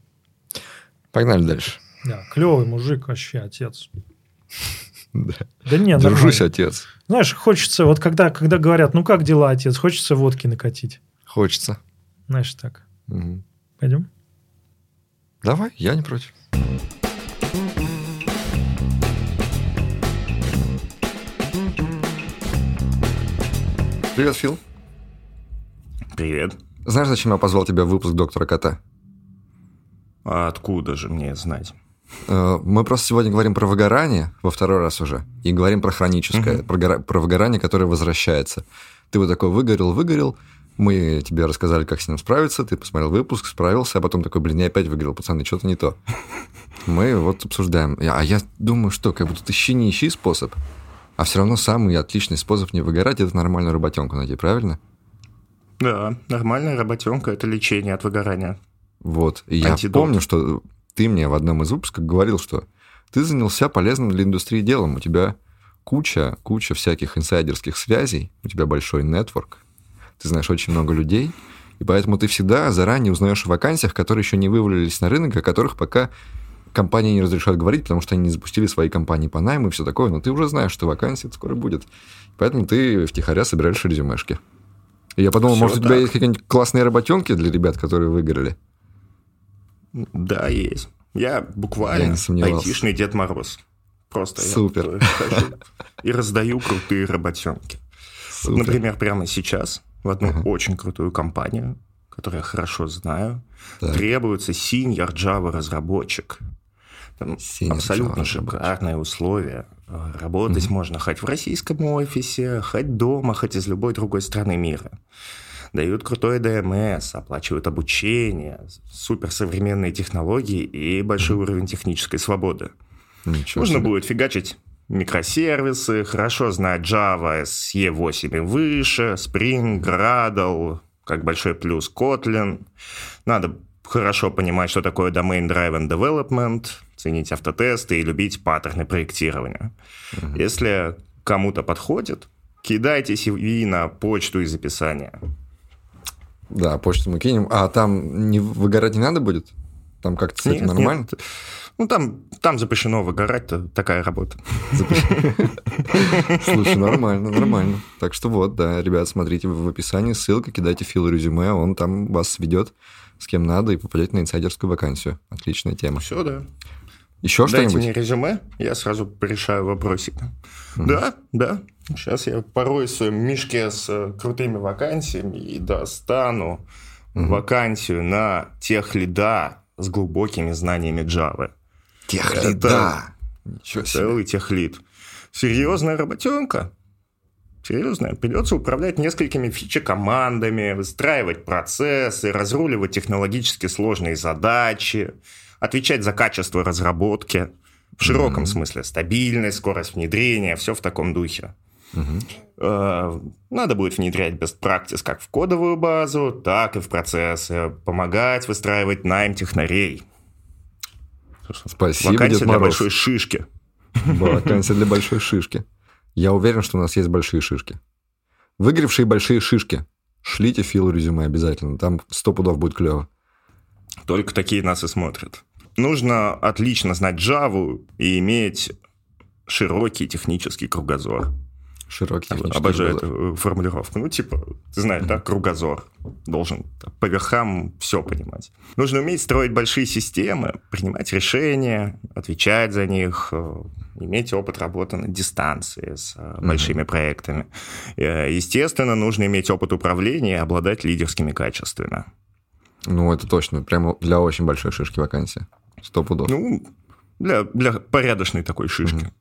Погнали дальше. Да, клевый мужик, вообще отец. Да. Да нет, держусь, отец. Знаешь, хочется, вот когда говорят, ну как дела, отец, хочется водки накатить. Хочется. Знаешь, так. Угу. Пойдем? Давай, я не против. Привет, Фил. Привет. Знаешь, зачем я позвал тебя в выпуск «Доктора Кота»? А откуда же мне знать? Мы просто сегодня говорим про выгорание, во второй раз уже, и говорим про хроническое, про выгорание, которое возвращается. Ты вот такой выгорел, мы тебе рассказали, как с ним справиться, ты посмотрел выпуск, справился, а потом такой, блин, я опять выгорел, пацаны, что-то не то. Мы вот обсуждаем. А я думаю, что, как бы тут ищи способ, а все равно самый отличный способ не выгорать – это нормальную работенку найти, правильно? Да, нормальная работенка – это лечение от выгорания. Вот, и я помню, что ты мне в одном из выпусков говорил, что ты занялся полезным для индустрии делом, у тебя куча всяких инсайдерских связей, у тебя большой нетворк, ты знаешь очень много людей, и поэтому ты всегда заранее узнаешь о вакансиях, которые еще не вывалились на рынок, о которых пока компании не разрешают говорить, потому что они не запустили свои компании по найму и все такое, но ты уже знаешь, что вакансия скоро будет, поэтому ты втихаря собираешь резюмешки. И я подумал, все может, так. У тебя есть какие-нибудь классные работенки для ребят, которые выиграли? Да, есть. Я буквально айтишный Дед Мороз. Просто супер. Я хожу и раздаю крутые работенки. Супер. Например, прямо сейчас в одну очень крутую компанию, которую я хорошо знаю, требуется senior Java разработчик. Там абсолютно шикарные условия. Работать можно хоть в российском офисе, хоть дома, хоть из любой другой страны мира. Дают крутое ДМС, оплачивают обучение, суперсовременные технологии и большой уровень технической свободы. Нужно будет фигачить микросервисы, хорошо знать Java, SE8 и выше, Spring, Gradle, как большой плюс Kotlin. Надо хорошо понимать, что такое domain-driven development, ценить автотесты и любить паттерны проектирования. Если кому-то подходит, кидайте CV на почту из описания. Да, почту мы кинем. А там выгорать не надо будет? Там как-то с этим нормально? Нет. Ну, там запрещено выгорать-то, такая работа. Слушай, нормально. Так что вот, да, ребят, смотрите в описании, ссылка, кидайте Филу резюме, он там вас сведет с кем надо и попадете на инсайдерскую вакансию. Отличная тема. Все, да. Еще что-нибудь? Дайте мне резюме, я сразу порешаю вопросик. Да. Сейчас я порою в своем мешке с крутыми вакансиями и достану вакансию на техлида с глубокими знаниями Java. Техлида! Целый техлид. Серьезная работенка. Серьезно, придется управлять несколькими фичи-командами, выстраивать процессы, разруливать технологически сложные задачи, отвечать за качество разработки, в широком смысле стабильность, скорость внедрения, все в таком духе. Надо будет внедрять best practice как в кодовую базу, так и в процессы, помогать выстраивать найм технарей. Спасибо, Дед Мороз. Вакансия для большой шишки. Вакансия для большой шишки. Я уверен, что у нас есть большие шишки. Выгоревшие большие шишки. Шлите Филу резюме обязательно. Там 100 пудов будет клево. Только такие нас и смотрят. Нужно отлично знать Java и иметь широкий технический кругозор. Широкий технический Обожаю кругозор. Эту формулировку. Ну, типа, ты знаешь, да, кругозор. Должен по верхам все понимать. Нужно уметь строить большие системы, принимать решения, отвечать за них, иметь опыт работы на дистанции с большими проектами. Естественно, нужно иметь опыт управления и обладать лидерскими качествами. Ну, это точно. Прямо для очень большой шишки вакансия. 100 пудов. Ну, для порядочной такой шишки.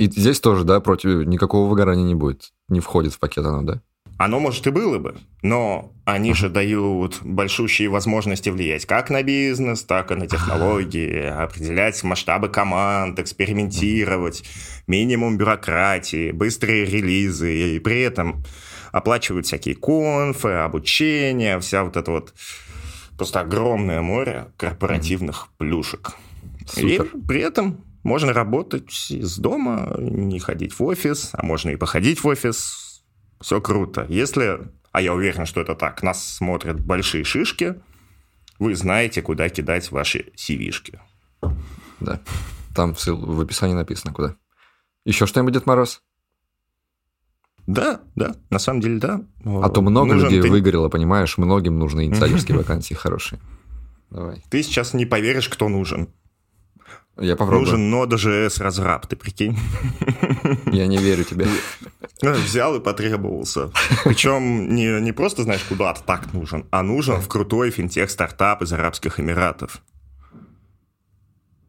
И здесь тоже, да, против никакого выгорания не будет. Не входит в пакет оно, да? Оно, может, и было бы, но они же дают большущие возможности влиять как на бизнес, так и на технологии, определять масштабы команд, экспериментировать, минимум бюрократии, быстрые релизы, и при этом оплачивают всякие конфы, обучение, вся вот это вот просто огромное море корпоративных плюшек. Супер. И при этом можно работать из дома, не ходить в офис, а можно и походить в офис. Все круто. Если, а я уверен, что это так, нас смотрят большие шишки, вы знаете, куда кидать ваши CV-шки. Да, там в описании написано, куда. Еще что-нибудь, Дед Мороз? Да, на самом деле, да. А то много людей выгорело, понимаешь, многим нужны инсайдерские вакансии хорошие. Давай. Ты сейчас не поверишь, кто нужен. Я попробую. Нужен Node.js разраб, ты прикинь. Я не верю тебе. Взял и потребовался. Причем не просто, знаешь, куда-то так нужен, а нужен в крутой финтех-стартап из Арабских Эмиратов.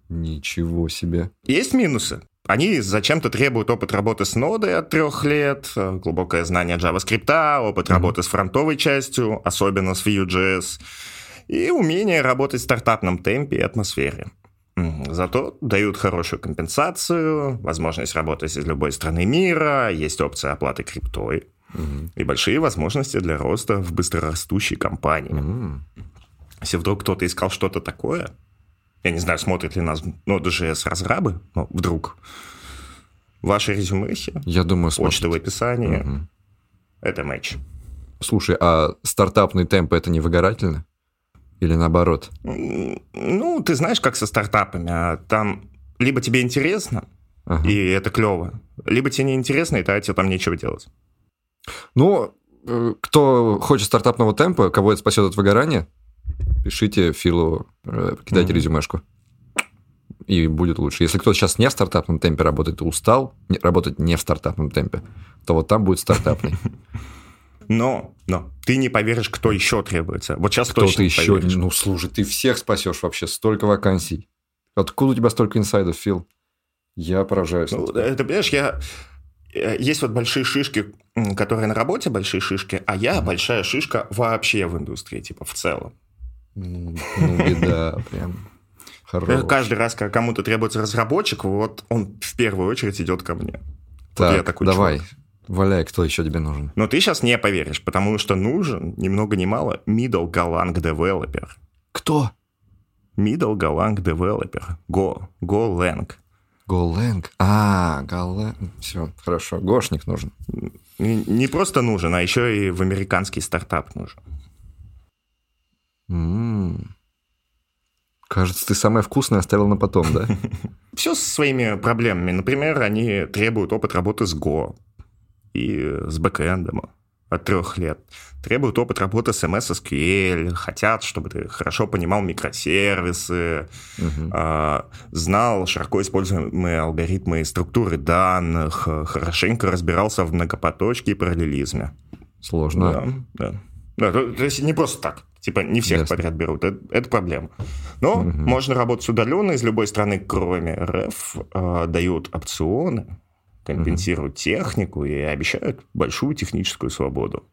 Ничего себе. Есть минусы. Они зачем-то требуют опыт работы с нодой от 3 лет, глубокое знание JavaScript, опыт работы с фронтовой частью, особенно с Vue.js, и умение работать в стартапном темпе и атмосфере. Зато дают хорошую компенсацию, возможность работать из любой страны мира, есть опция оплаты криптой и большие возможности для роста в быстрорастущей компании. Если вдруг кто-то искал что-то такое, я не знаю, смотрят ли нас Node.js-разрабы, но вдруг ваши резюмехи, я думаю, почта в описании, это матч. Слушай, а стартапный темп – это не выгорательно? Или наоборот? Ну, ты знаешь, как со стартапами. А там либо тебе интересно, и это клево, либо тебе не интересно, и тебе там нечего делать. Ну, кто хочет стартапного темпа, кого это спасет от выгорания, пишите Филу, кидайте резюмешку. И будет лучше. Если кто сейчас не в стартапном темпе работает и устал работать не в стартапном темпе, то вот там будет стартапный. Но ты не поверишь, кто еще требуется. Вот сейчас кто-то точно еще поверишь. Ну, слушай, ты всех спасешь вообще. Столько вакансий. Откуда у тебя столько инсайдов, Фил? Я поражаюсь. Ну, ты понимаешь, есть вот большие шишки, которые на работе большие шишки, а я большая шишка вообще в индустрии, типа, в целом. Ну беда, прям. Хорош. Каждый раз, когда кому-то требуется разработчик, вот он в первую очередь идет ко мне. Так, вот я такой давай. Человек. Валяй, кто еще тебе нужен? Но ты сейчас не поверишь, потому что нужен, ни много ни мало, middle Golang developer. Кто? Middle Golang developer. Golang. Golang? Golang. Все, хорошо. Гошник нужен. Не просто нужен, а еще и в американский стартап нужен. Кажется, ты самое вкусное оставил на потом, да? Все со своими проблемами. Например, они требуют опыт работы с Go. И с бэкэндом от 3 лет. Требуют опыт работы с MS SQL, хотят, чтобы ты хорошо понимал микросервисы, знал широко используемые алгоритмы и структуры данных, хорошенько разбирался в многопоточке и параллелизме. Сложно. Да. То есть не просто так. Типа не всех подряд берут. Это проблема. Но можно работать удаленно из любой страны, кроме РФ. Дают опционы, компенсируют технику и обещают большую техническую свободу.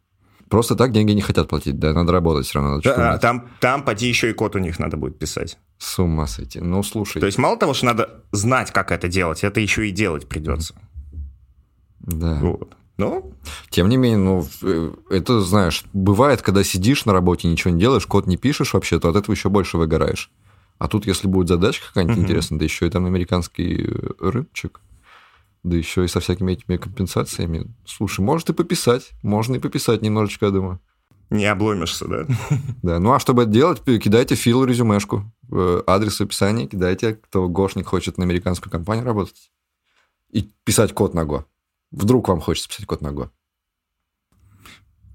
Просто так деньги не хотят платить, да? Надо работать все равно. Да, там поди еще и код у них надо будет писать. С ума сойти. Ну, слушай. То есть мало того, что надо знать, как это делать, это еще и делать придется. Да. Вот. Но... Тем не менее, это, знаешь, бывает, когда сидишь на работе, ничего не делаешь, код не пишешь вообще, то от этого еще больше выгораешь. А тут, если будет задачка какая-нибудь интересная, да еще и там американский рыбчик, да еще и со всякими этими компенсациями. Слушай, может и пописать. Можно и пописать немножечко, я думаю. Не обломишься, да? Да. Ну, а чтобы это делать, кидайте Филу резюмешку. Адрес в описании кидайте, кто гошник хочет на американскую компанию работать. И писать код на Go. Вдруг вам хочется писать код на Go.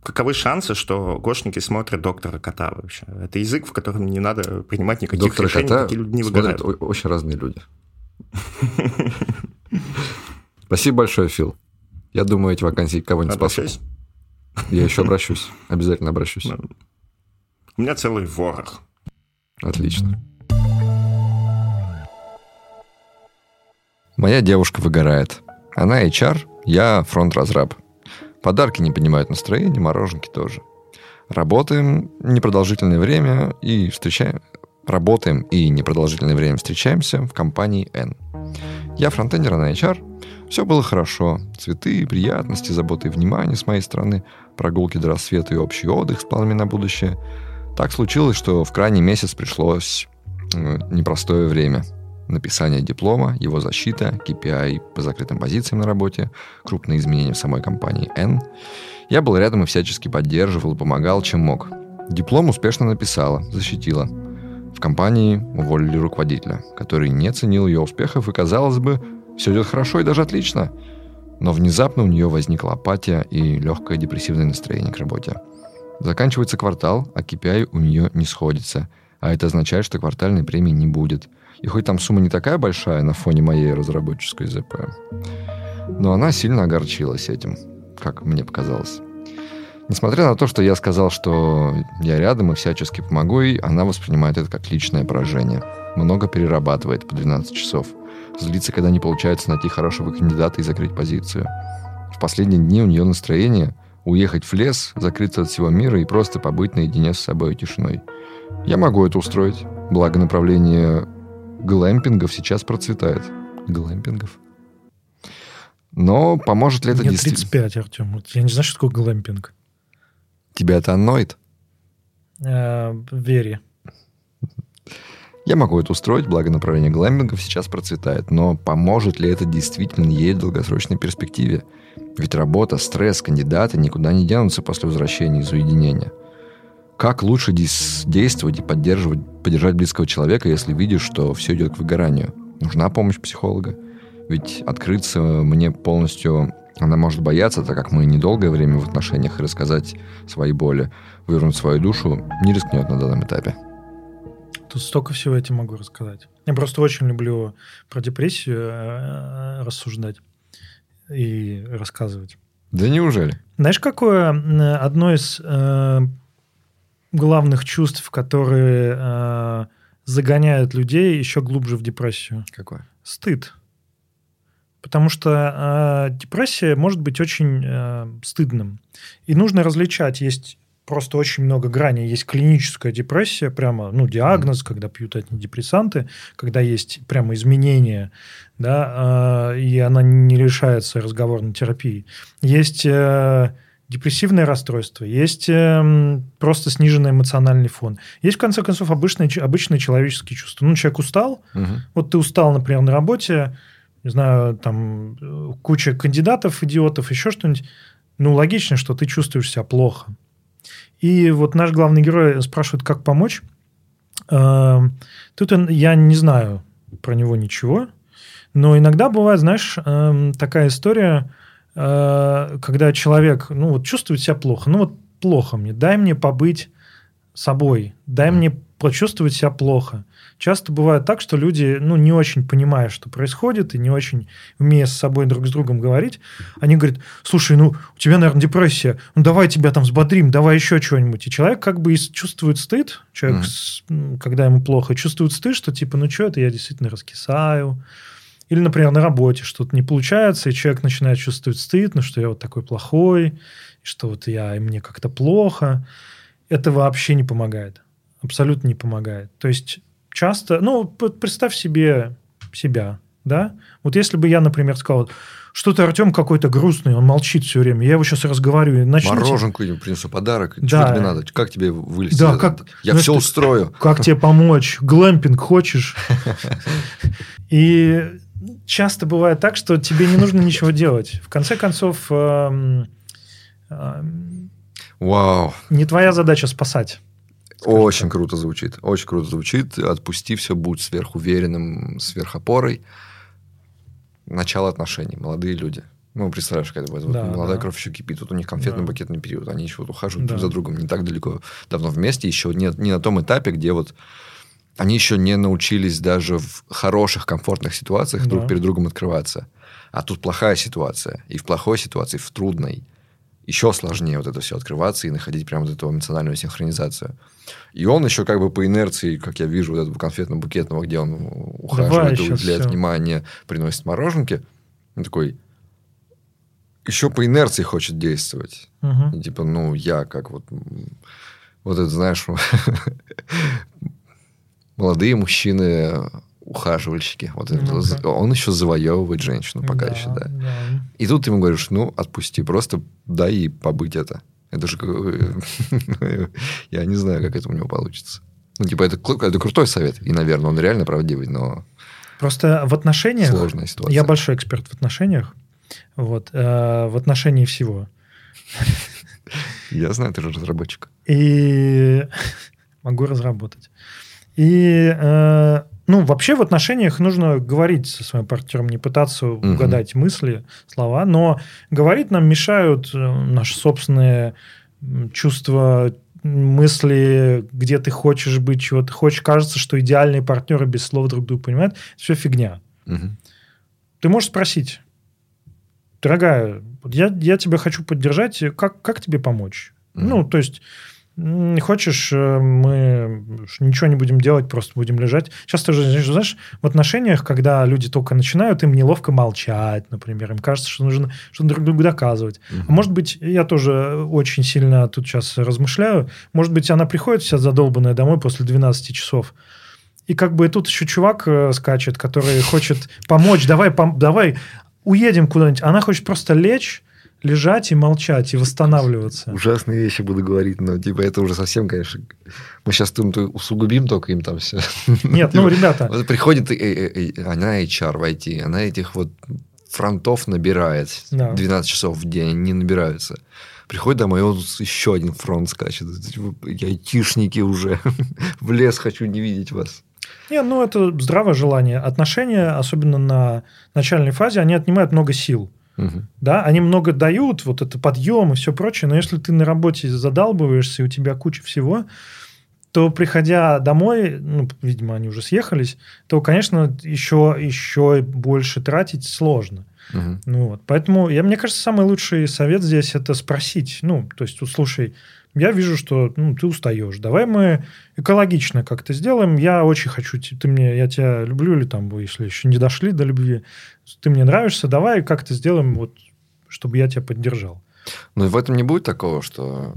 Каковы шансы, что гошники смотрят Доктора Кота вообще? Это язык, в котором не надо принимать никаких Доктора решений. Кота такие люди не выгорают. Смотрят очень разные люди. Спасибо большое, Фил. Я думаю, эти вакансии кого-нибудь спасут. Я еще обращусь. Обязательно обращусь. У меня целый ворох. Отлично. Моя девушка выгорает. Она HR, я фронт-разраб. Подарки не поднимают настроение, мороженки тоже. Работаем непродолжительное время и встречаем... Работаем и непродолжительное время встречаемся в компании N. Я фронтендер, она HR. Все было хорошо. Цветы, приятности, заботы и внимание с моей стороны, прогулки до рассвета и общий отдых с планами на будущее. Так случилось, что в крайний месяц пришлось непростое время. Написание диплома, его защита, KPI по закрытым позициям на работе, крупные изменения в самой компании N. Я был рядом и всячески поддерживал, помогал, чем мог. Диплом успешно написала, защитила. В компании уволили руководителя, который не ценил ее успехов, и, казалось бы, все идет хорошо и даже отлично. Но внезапно у нее возникла апатия и легкое депрессивное настроение к работе. Заканчивается квартал, а KPI у нее не сходится. А это означает, что квартальной премии не будет. И хоть там сумма не такая большая на фоне моей разработческой ЗП, но она сильно огорчилась этим, как мне показалось. Несмотря на то, что я сказал, что я рядом и всячески помогу ей, она воспринимает это как личное поражение. Много перерабатывает по 12 часов. Злится, когда не получается найти хорошего кандидата и закрыть позицию. В последние дни у нее настроение уехать в лес, закрыться от всего мира и просто побыть наедине с собой и тишиной. Я могу это устроить. Благо направление глэмпингов сейчас процветает. Глэмпингов? Но поможет ли это действительно? Мне 35, Артем. Я не знаю, что такое глэмпинг. Тебя это анноит? Вери. Я могу это устроить, благо направление глэмпингов сейчас процветает. Но поможет ли это действительно ей в долгосрочной перспективе? Ведь работа, стресс, кандидаты никуда не денутся после возвращения из уединения. Как лучше действовать и поддержать близкого человека, если видишь, что все идет к выгоранию? Нужна помощь психолога. Ведь открыться мне полностью она может бояться, так как мы недолгое время в отношениях, и рассказать свои боли, вывернуть свою душу не рискнет на данном этапе. Тут столько всего я тебе могу рассказать. Я просто очень люблю про депрессию рассуждать и рассказывать. Да неужели? Знаешь, какое одно из главных чувств, которые загоняют людей еще глубже в депрессию? Какое? Стыд. Потому что депрессия может быть очень стыдным. И нужно различать. Есть просто очень много граней. Есть клиническая депрессия, прямо диагноз, когда пьют антидепрессанты, когда есть прямо изменения, да, и она не решается разговорной терапией. Есть депрессивное расстройство, есть просто сниженный эмоциональный фон. Есть, в конце концов, обычные человеческие чувства. Человек устал. Вот ты устал, например, на работе, не знаю, там куча кандидатов, идиотов, еще что-нибудь. Логично, что ты чувствуешь себя плохо. И вот наш главный герой спрашивает, как помочь. Тут я не знаю про него ничего, но иногда бывает, знаешь, такая история, когда человек чувствует себя плохо. Плохо мне, дай мне побыть собой, дай мне почувствовать себя плохо. Часто бывает так, что люди, не очень понимая, что происходит, и не очень умея с собой друг с другом говорить, они говорят: слушай, у тебя, наверное, депрессия, давай тебя там взбодрим, давай еще чего-нибудь. И человек как бы чувствует стыд, человек, когда ему плохо, чувствует стыд, что типа, что это, я действительно раскисаю. Или, например, на работе что-то не получается, и человек начинает чувствовать стыд, что я вот такой плохой, что вот и мне как-то плохо. Это вообще не помогает. Абсолютно не помогает. То есть часто... представь себе себя, да? Вот если бы я, например, сказал, что ты, Артем, какой-то грустный, он молчит все время, я его сейчас разговариваю. Мороженку ему принесу, подарок. Да. Что тебе надо? Как тебе вылезти? Да, я все устрою. Как тебе помочь? Глэмпинг хочешь? И часто бывает так, что тебе не нужно ничего делать. В конце концов, не твоя задача спасать. Очень круто звучит. Очень круто звучит. Отпусти все, будь сверхуверенным, сверхопорой. Начало отношений. Молодые люди. Представляешь, как это будет. Да, молодая кровь еще кипит. Вот у них конфетно-бакетный период. Они еще ухаживают друг за другом не так далеко. Давно вместе. Еще не на том этапе, где они еще не научились даже в хороших, комфортных ситуациях друг перед другом открываться. А тут плохая ситуация. И в плохой ситуации, в трудной, еще сложнее это все открываться и находить прямо эту эмоциональную синхронизацию. И он еще как бы по инерции, как я вижу, этого конфетно-букетного, где он ухаживает, уделяет внимание, приносит мороженки, он такой: еще по инерции хочет действовать. Uh-huh. И, типа, ну, я как вот... Вот это, знаешь, молодые мужчины... ухаживальщики. Вот это. Он еще завоевывает женщину пока еще, да. И тут ты ему говоришь, ну, отпусти, просто дай ей побыть это. Это же... Я не знаю, как это у него получится. Ну, типа, это крутой совет. И, наверное, он реально правдивый, но... Просто в отношениях... Сложная ситуация. Я большой эксперт в отношениях. Вот. В отношении всего. Я знаю, ты же разработчик. И... Могу разработать. И... Ну, вообще в отношениях нужно говорить со своим партнером, не пытаться угадать мысли, слова, но говорить нам мешают наши собственные чувства, мысли, где ты хочешь быть, чего ты хочешь. Кажется, что идеальные партнеры без слов друг друга понимают. Все фигня. Угу. Ты можешь спросить, дорогая, я тебя хочу поддержать, как тебе помочь? Угу. Ну, то есть... Не хочешь, мы ничего не будем делать, просто будем лежать. Сейчас тоже, знаешь, в отношениях, когда люди только начинают, им неловко молчать, например. Им кажется, что нужно что-то друг другу доказывать. Uh-huh. А может быть, я тоже очень сильно тут сейчас размышляю, может быть, она приходит вся задолбанная домой после 12 часов, и как бы тут еще чувак скачет, который хочет помочь, давай, уедем куда-нибудь. Она хочет просто лежать и молчать, и восстанавливаться. Ужасные вещи буду говорить, но типа это уже совсем, конечно... Мы сейчас усугубим только им там все. Нет, ну, ребята... Вот приходит она HR в IT, она этих вот фронтов набирает. 12 часов в день, они не набираются. Приходит домой, он еще один фронт скачет. Я айтишники уже. В лес хочу не видеть вас. Не, ну, это здравое желание. Отношения, особенно на начальной фазе, они отнимают много сил. Угу. Да, они много дают, вот это подъем и все прочее, но если ты на работе задалбываешься, и у тебя куча всего, то, приходя домой, ну, видимо, они уже съехались, то, конечно, еще больше тратить сложно. Угу. Ну, вот. Поэтому, мне кажется, самый лучший совет здесь – это спросить. Ну, то есть, слушай, я вижу, что ты устаешь, давай мы экологично как-то сделаем, я очень хочу, я тебя люблю, или там, если еще не дошли до любви, ты мне нравишься, давай как-то сделаем, вот, чтобы я тебя поддержал. Но в этом не будет такого, что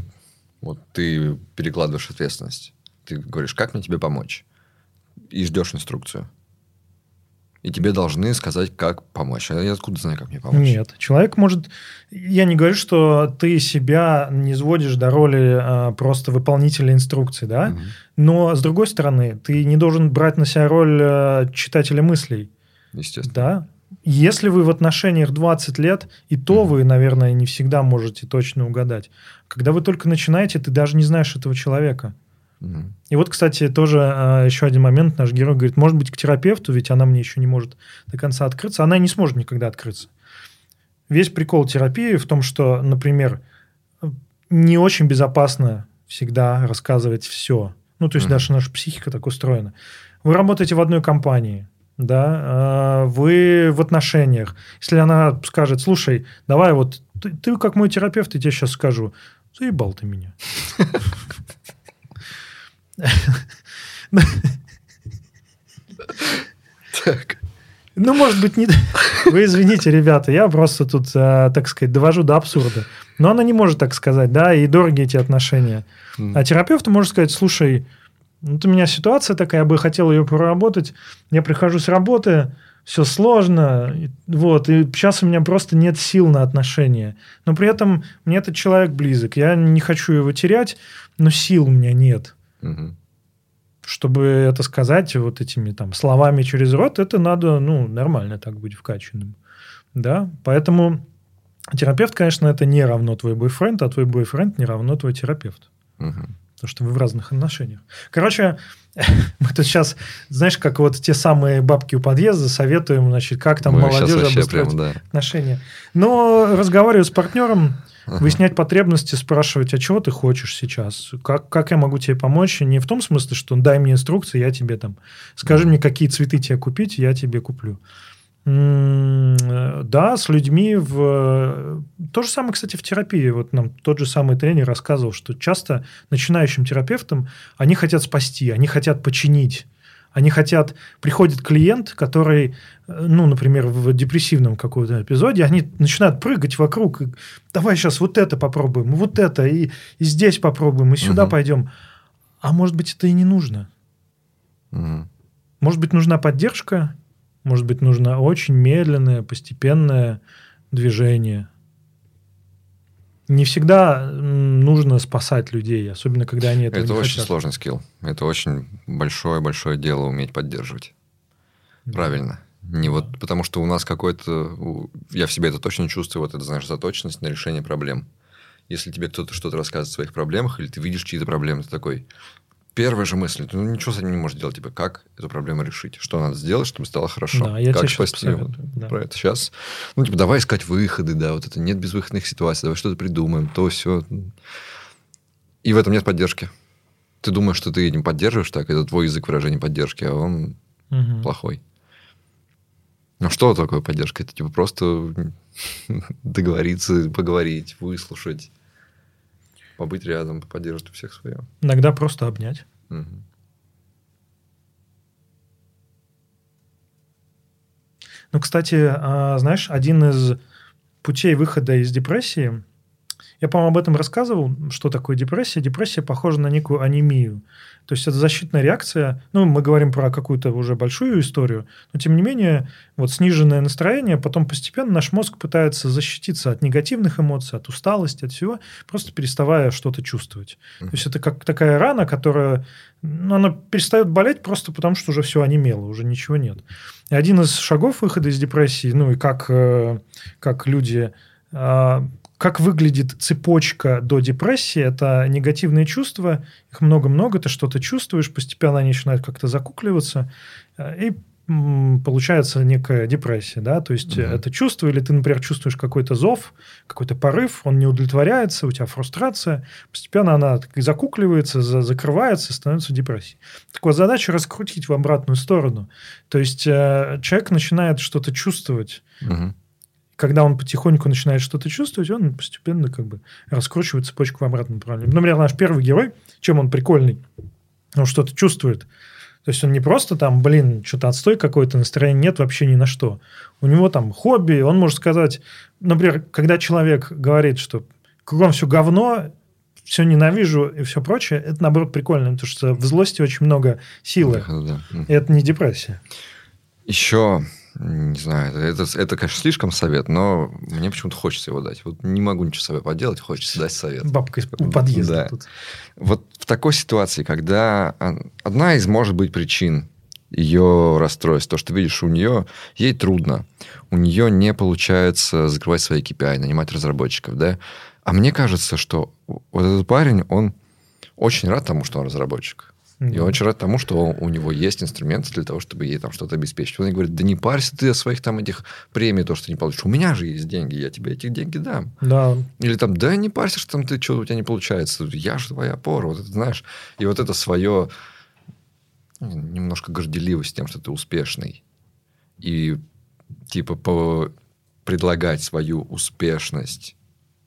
вот ты перекладываешь ответственность, ты говоришь, как мне тебе помочь, и ждешь инструкцию. И тебе должны сказать, как помочь. Я откуда знаю, как мне помочь? Нет. Человек может... Я не говорю, что ты себя не сводишь до роли просто выполнителя инструкций, да? Угу. Но, с другой стороны, ты не должен брать на себя роль читателя мыслей. Естественно. Да? Если вы в отношениях 20 лет, и то вы, наверное, не всегда можете точно угадать. Когда вы только начинаете, ты даже не знаешь этого человека. И вот, кстати, тоже еще один момент. Наш герой говорит, может быть, к терапевту, ведь она мне еще не может до конца открыться. Она не сможет никогда открыться. Весь прикол терапии в том, что, например, не очень безопасно всегда рассказывать все. Ну, то есть, даже наша психика так устроена. Вы работаете в одной компании, да? Вы в отношениях. Если она скажет, слушай, давай вот, ты как мой терапевт, я тебе сейчас скажу, заебал ты меня. Так. Ну, может быть, не... Вы извините, ребята, я просто тут, так сказать, довожу до абсурда. Но она не может так сказать, да, и дороги эти отношения. А терапевту может сказать, слушай, вот у меня ситуация такая, я бы хотел ее проработать, я прихожу с работы, все сложно, вот, и сейчас у меня просто нет сил на отношения. Но при этом мне этот человек близок, я не хочу его терять, но сил у меня нет. Чтобы это сказать вот этими там словами через рот, это надо, ну, нормально так быть вкачанным. Да? Поэтому терапевт, конечно, это не равно твой бойфренд, а твой бойфренд не равно твой терапевт. Потому что вы в разных отношениях. Короче, мы тут сейчас, знаешь, как вот те самые бабки у подъезда советуем, значит, как там молодежи обустроить отношения. Но разговариваю с партнером, выяснять потребности, спрашивать, а чего ты хочешь сейчас? Как я могу тебе помочь? Не в том смысле, что дай мне инструкции, я тебе там... Скажи мне, какие цветы тебе купить, я тебе куплю. Да, с людьми в... То же самое, кстати, в терапии. Вот нам тот же самый тренер рассказывал, что часто начинающим терапевтам они хотят спасти, они хотят починить. Они хотят... Приходит клиент, который, ну, например, в депрессивном каком-то эпизоде, они начинают прыгать вокруг. Давай сейчас вот это попробуем, вот это, и здесь попробуем, и сюда пойдем. А может быть, это и не нужно. Может быть, нужна поддержка, может быть, нужно очень медленное, постепенное движение. Не всегда нужно спасать людей, особенно когда они этого не хотят. Это очень сложный скилл. Это очень большое-большое дело уметь поддерживать. Да. Правильно. Не вот, потому что у нас какой-то... Я в себе это точно чувствую. Вот это, знаешь, заточенность на решение проблем. Если тебе кто-то что-то рассказывает о своих проблемах, или ты видишь чьи-то проблемы, ты такой... Первая же мысль, ты ничего с этим не можешь делать. Типа, как эту проблему решить? Что надо сделать, чтобы стало хорошо? Да, я как спасти его? Да. Про это сейчас. Ну, типа, давай искать выходы, да, вот это нет безвыходных ситуаций, давай что-то придумаем, то, все. И в этом нет поддержки. Ты думаешь, что ты этим поддерживаешь, так, это твой язык выражения поддержки, а он плохой. Ну, что такое поддержка? Это, типа, просто договориться, поговорить, выслушать. Побыть рядом, поддерживать у всех свое. Иногда просто обнять. Угу. Ну, кстати, знаешь, один из путей выхода из депрессии... Я, по-моему, об этом рассказывал, что такое депрессия. Депрессия похожа на некую анемию. То есть это защитная реакция. Ну, мы говорим про какую-то уже большую историю, но, тем не менее, вот сниженное настроение, потом постепенно наш мозг пытается защититься от негативных эмоций, от усталости, от всего, просто переставая что-то чувствовать. То есть это как такая рана, которая... Ну, она перестает болеть просто потому, что уже все онемело, уже ничего нет. И один из шагов выхода из депрессии, ну, и как люди... Как выглядит цепочка до депрессии? Это негативные чувства, их много-много, ты что-то чувствуешь, постепенно они начинают как-то закукливаться, и получается некая депрессия, да, то есть это чувство, или ты, например, чувствуешь какой-то зов, какой-то порыв, он не удовлетворяется, у тебя фрустрация, постепенно она закукливается, закрывается, становится депрессией. Так вот, задача раскрутить в обратную сторону, то есть человек начинает что-то чувствовать, когда он потихоньку начинает что-то чувствовать, он постепенно как бы раскручивает цепочку в обратном направлении. Например, наш первый герой, чем он прикольный? Он что-то чувствует. То есть он не просто там, что-то отстой какое-то, настроение нет вообще ни на что. У него там хобби, он может сказать... Например, когда человек говорит, что кругом все говно, все ненавижу и все прочее, это, наоборот, прикольно, потому что в злости очень много силы. И это не депрессия. Еще... Не знаю, это, конечно, слишком совет, но мне почему-то хочется его дать. Вот не могу ничего с собой поделать, хочется дать совет. Бабка из подъезда. Да. Тут. Вот в такой ситуации, когда одна из, может быть, причин ее расстройств, то, что видишь, у нее, ей трудно, у нее не получается закрывать свои KPI, нанимать разработчиков, да. А мне кажется, что вот этот парень, он очень рад тому, что он разработчик. И он очень рад тому, что у него есть инструменты для того, чтобы ей там что-то обеспечить. Он говорит, да не парься ты о своих там этих премий, то, что ты не получишь. У меня же есть деньги, я тебе этих деньги дам. Да. Или там, да не парься, что там ты, что у тебя не получается. Я же твоя опора, вот это знаешь. И вот это свое немножко горделивость тем, что ты успешный. И типа предлагать свою успешность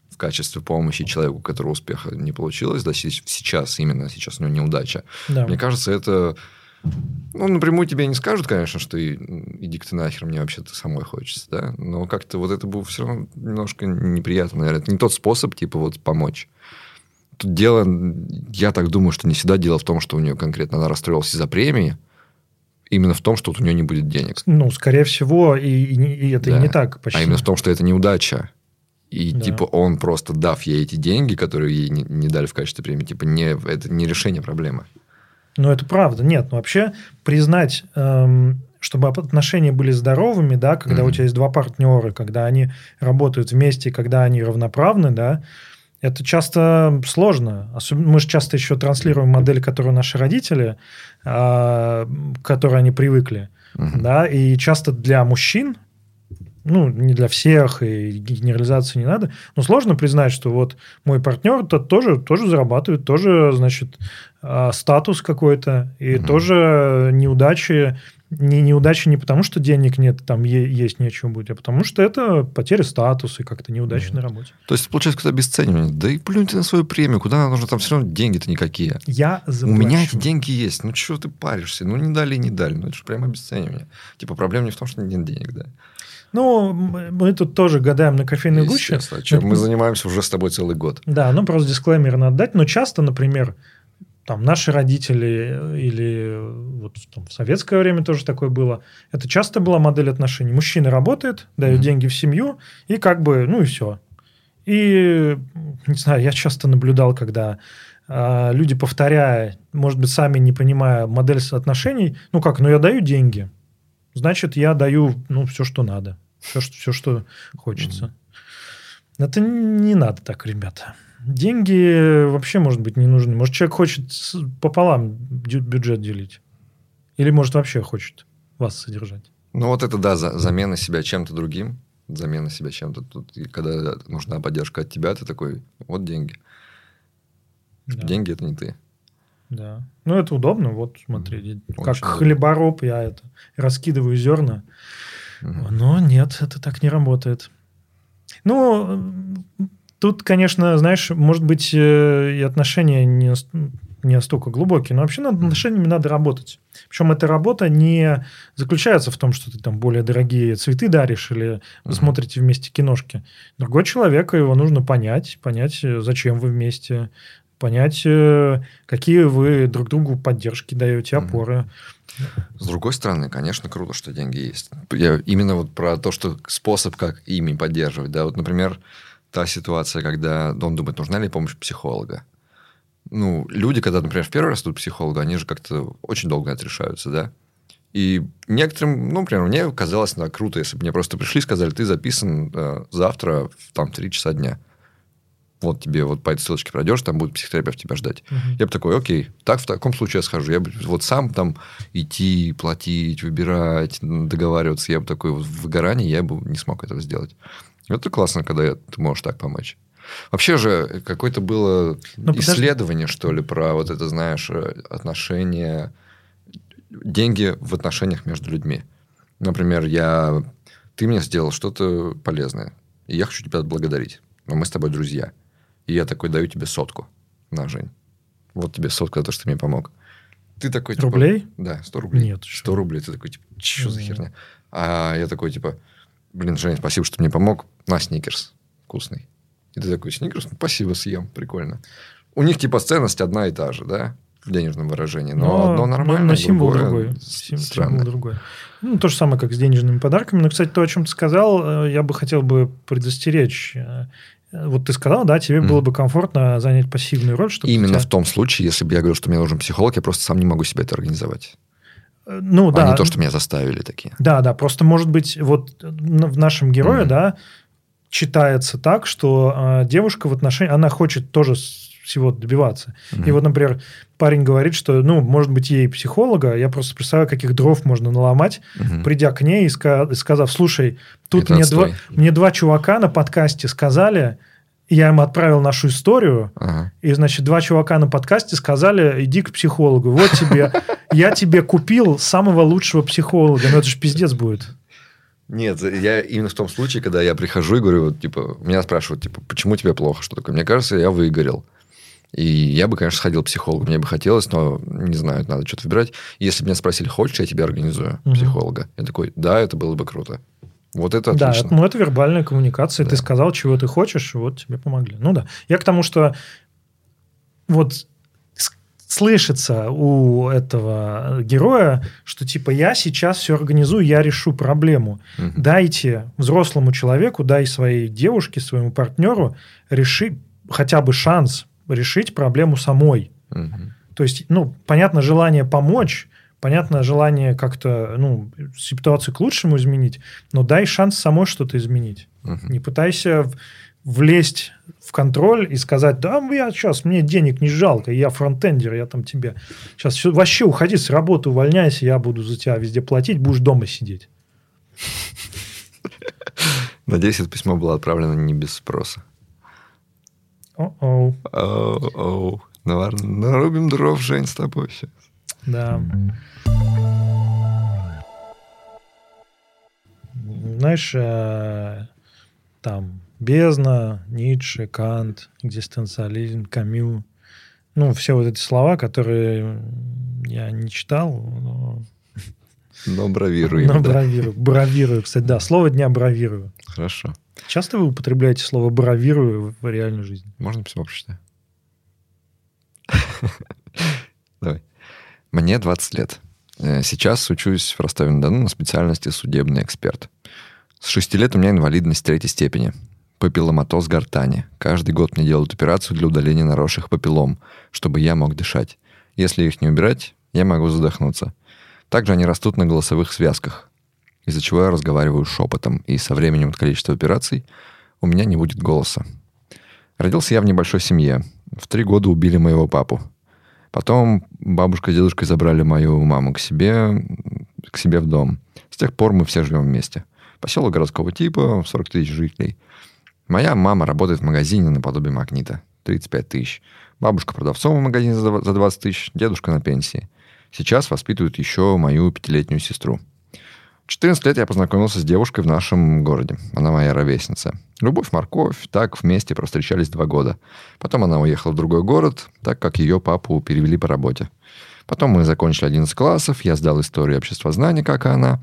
в качестве помощи человеку, у которого успеха не получилось, да, сейчас, именно сейчас у него неудача. Да. Мне кажется, это... Ну, напрямую тебе не скажут, конечно, что иди-ка ты нахер, мне вообще-то самой хочется, да, но как-то вот это было все равно немножко неприятно, наверное. Это не тот способ, типа, вот, помочь. Тут дело, я так думаю, что не всегда дело в том, что у нее конкретно она расстроилась из-за премии, именно в том, что вот у нее не будет денег. Ну, скорее всего, и это да. И не так почти. А именно в том, что это неудача. И, да. Типа, он просто, дав ей эти деньги, которые ей не дали в качестве премии, типа, это не решение проблемы. Ну, это правда. Нет, ну, вообще признать, чтобы отношения были здоровыми, да, когда у тебя есть два партнера, когда они работают вместе, когда они равноправны, да, это часто сложно. Мы же часто еще транслируем модель, которую наши родители, к которой они привыкли. Да, и часто для мужчин, ну, не для всех, и генерализации не надо. Но сложно признать, что вот мой партнер тоже зарабатывает, тоже, значит, статус какой-то, и тоже неудачи неудача не потому, что денег нет, там есть нечего будет, а потому что это потеря статуса и как-то неудача на работе. То есть, получается, какое-то обесценивание. Да и плюнь ты на свою премию, куда нужно, там все равно деньги-то никакие. Я заплачу. У меня эти деньги есть, ну чего ты паришься? Ну не дали и не дали, ну это же прямо обесценивание. Типа проблема не в том, что нет денег, да. Ну, мы тут тоже гадаем на кофейной гуще. Чем мы занимаемся уже с тобой целый год. Да, ну просто дисклеймер надо дать. Но часто, например, там наши родители или вот там, в советское время тоже такое было, это часто была модель отношений. Мужчина работает, дает деньги в семью, и как бы, ну и все. И, не знаю, я часто наблюдал, когда люди, повторяя, может быть, сами не понимая модель отношений, ну как, ну я даю деньги. Значит, я даю все, что надо, все, что хочется. Это не надо так, ребята. Деньги вообще, может быть, не нужны. Может, человек хочет пополам бюджет делить. Или, может, вообще хочет вас содержать. Ну, вот это, да, замена себя чем-то другим. Замена себя чем-то. Тут, и когда нужна поддержка от тебя, ты такой, вот деньги. Да. Деньги – это не ты. Да. Ну, это удобно, вот, смотри. Как хлебороб я это раскидываю зерна. Но нет, это так не работает. Ну, тут, конечно, знаешь, может быть, и отношения не настолько глубокие, но вообще над отношениями надо работать. Причем эта работа не заключается в том, что ты там более дорогие цветы даришь или вы смотрите вместе киношки. Другой человек, его нужно понять, зачем вы вместе, понять, какие вы друг другу поддержки даете, опоры. С другой стороны, конечно, круто, что деньги есть. Я именно вот про то, что способ, как ими поддерживать. Да, вот, например, та ситуация, когда он думает, нужна ли помощь психолога. Ну, люди, когда, например, в первый раз идут к психологу, они же как-то очень долго отрешаются, да? И некоторым, ну, например, мне казалось, да, круто, если бы мне просто пришли и сказали, ты записан завтра в 3 часа дня. Вот тебе вот по этой ссылочке пройдешь, там будет психотерапевт тебя ждать. Я бы такой, окей, так в таком случае я схожу. Я бы вот сам там идти, платить, выбирать, договариваться. Я бы такой вот в выгорании, я бы не смог этого сделать. Это классно, когда ты можешь так помочь. Вообще же какое-то было исследование, что ли, про вот это, знаешь, отношения, деньги в отношениях между людьми. Например, ты мне сделал что-то полезное, и я хочу тебя отблагодарить. Но мы с тобой друзья. И я такой даю тебе 100. На, Жень. Вот тебе 100 за то, что ты мне помог. Ты такой... Типа, рублей? Да, 100 рублей. Нет. 100 рублей. Ты такой, типа, что за херня? А я такой, типа... Блин, Женя, спасибо, что ты мне помог. На, сникерс. Вкусный. И ты такой, сникерс? Ну, спасибо, съем. Прикольно. У них, типа, ценность одна и та же, да? В денежном выражении. Но одно нормально, но символ другое. Символ другой. Ну, то же самое, как с денежными подарками. Но, кстати, то, о чем ты сказал, я бы хотел бы предостеречь. Вот ты сказал, да, тебе было бы комфортно занять пассивную роль. Чтобы именно в том случае, если бы я говорил, что мне нужен психолог, я просто сам не могу себе это организовать. Ну, да. А не то, что меня заставили такие. Да. Просто, может быть, вот в нашем герое, да, читается так, что девушка в отношении... Она хочет тоже всего добиваться. И вот, например, парень говорит, что, может быть, ей психолога, я просто представляю, каких дров можно наломать, придя к ней и сказав, слушай, тут мне два чувака на подкасте сказали, я им отправил нашу историю, и, значит, 2 чувака на подкасте сказали, иди к психологу, вот тебе, я тебе купил самого лучшего психолога, ну это же пиздец будет. Нет, я именно в том случае, когда я прихожу и говорю, вот, типа, меня спрашивают, типа, почему тебе плохо, что такое? Мне кажется, я выгорел. И я бы, конечно, сходил к психологу. Мне бы хотелось, но не знаю, надо что-то выбирать. Если бы меня спросили, хочешь, я тебе организую психолога. Я такой, да, это было бы круто. Вот это отлично. Да, ну, это вербальная коммуникация. Да. Ты сказал, чего ты хочешь, вот тебе помогли. Ну, да. Я к тому, что вот слышится у этого героя, что типа я сейчас все организую, я решу проблему. Дайте взрослому человеку, дай своей девушке, своему партнеру реши хотя бы шанс решить проблему самой. То есть, понятно, желание помочь, понятно, желание как-то, ситуацию к лучшему изменить, но дай шанс самой что-то изменить. Не пытайся влезть в контроль и сказать, да, я сейчас, мне денег не жалко, я фронтендер, я там тебе... Сейчас все, вообще уходи с работы, увольняйся, я буду за тебя везде платить, будешь дома сидеть. Надеюсь, это письмо было отправлено не без спроса. О-оу. Нарубим дров, Жень, с тобой сейчас. Да. знаешь, там Бездна, Ницше, Кант, экзистенциализм, Камю. Ну, все вот эти слова, которые я не читал, но бравирую. Но бравирую. Да. Бравирую, кстати, да. Слово дня бравирую. Хорошо. Часто вы употребляете слово бравирую в реальной жизни? Можно письмо прочитать? Давай. Мне 20 лет. Сейчас учусь в Ростове-на-Дону на специальности судебный эксперт. С 6 лет у меня инвалидность 3-й степени. Папилломатоз гортани. Каждый год мне делают операцию для удаления наросших папиллом, чтобы я мог дышать. Если их не убирать, я могу задохнуться. Также они растут на голосовых связках, из-за чего я разговариваю шепотом, и со временем от количества операций у меня не будет голоса. Родился я в небольшой семье. В 3 года убили моего папу. Потом бабушка с дедушкой забрали мою маму к себе в дом. С тех пор мы все живем вместе. Поселок городского типа, 40 тысяч жителей. Моя мама работает в магазине наподобие магнита, 35 тысяч. Бабушка продавцом в магазине за 20 тысяч, дедушка на пенсии. Сейчас воспитывают еще мою 5-летнюю сестру. В 14 лет я познакомился с девушкой в нашем городе. Она моя ровесница. Любовь-морковь, так вместе провстречались 2 года. Потом она уехала в другой город, так как ее папу перевели по работе. Потом мы закончили 11 классов, я сдал историю обществознания, как и она.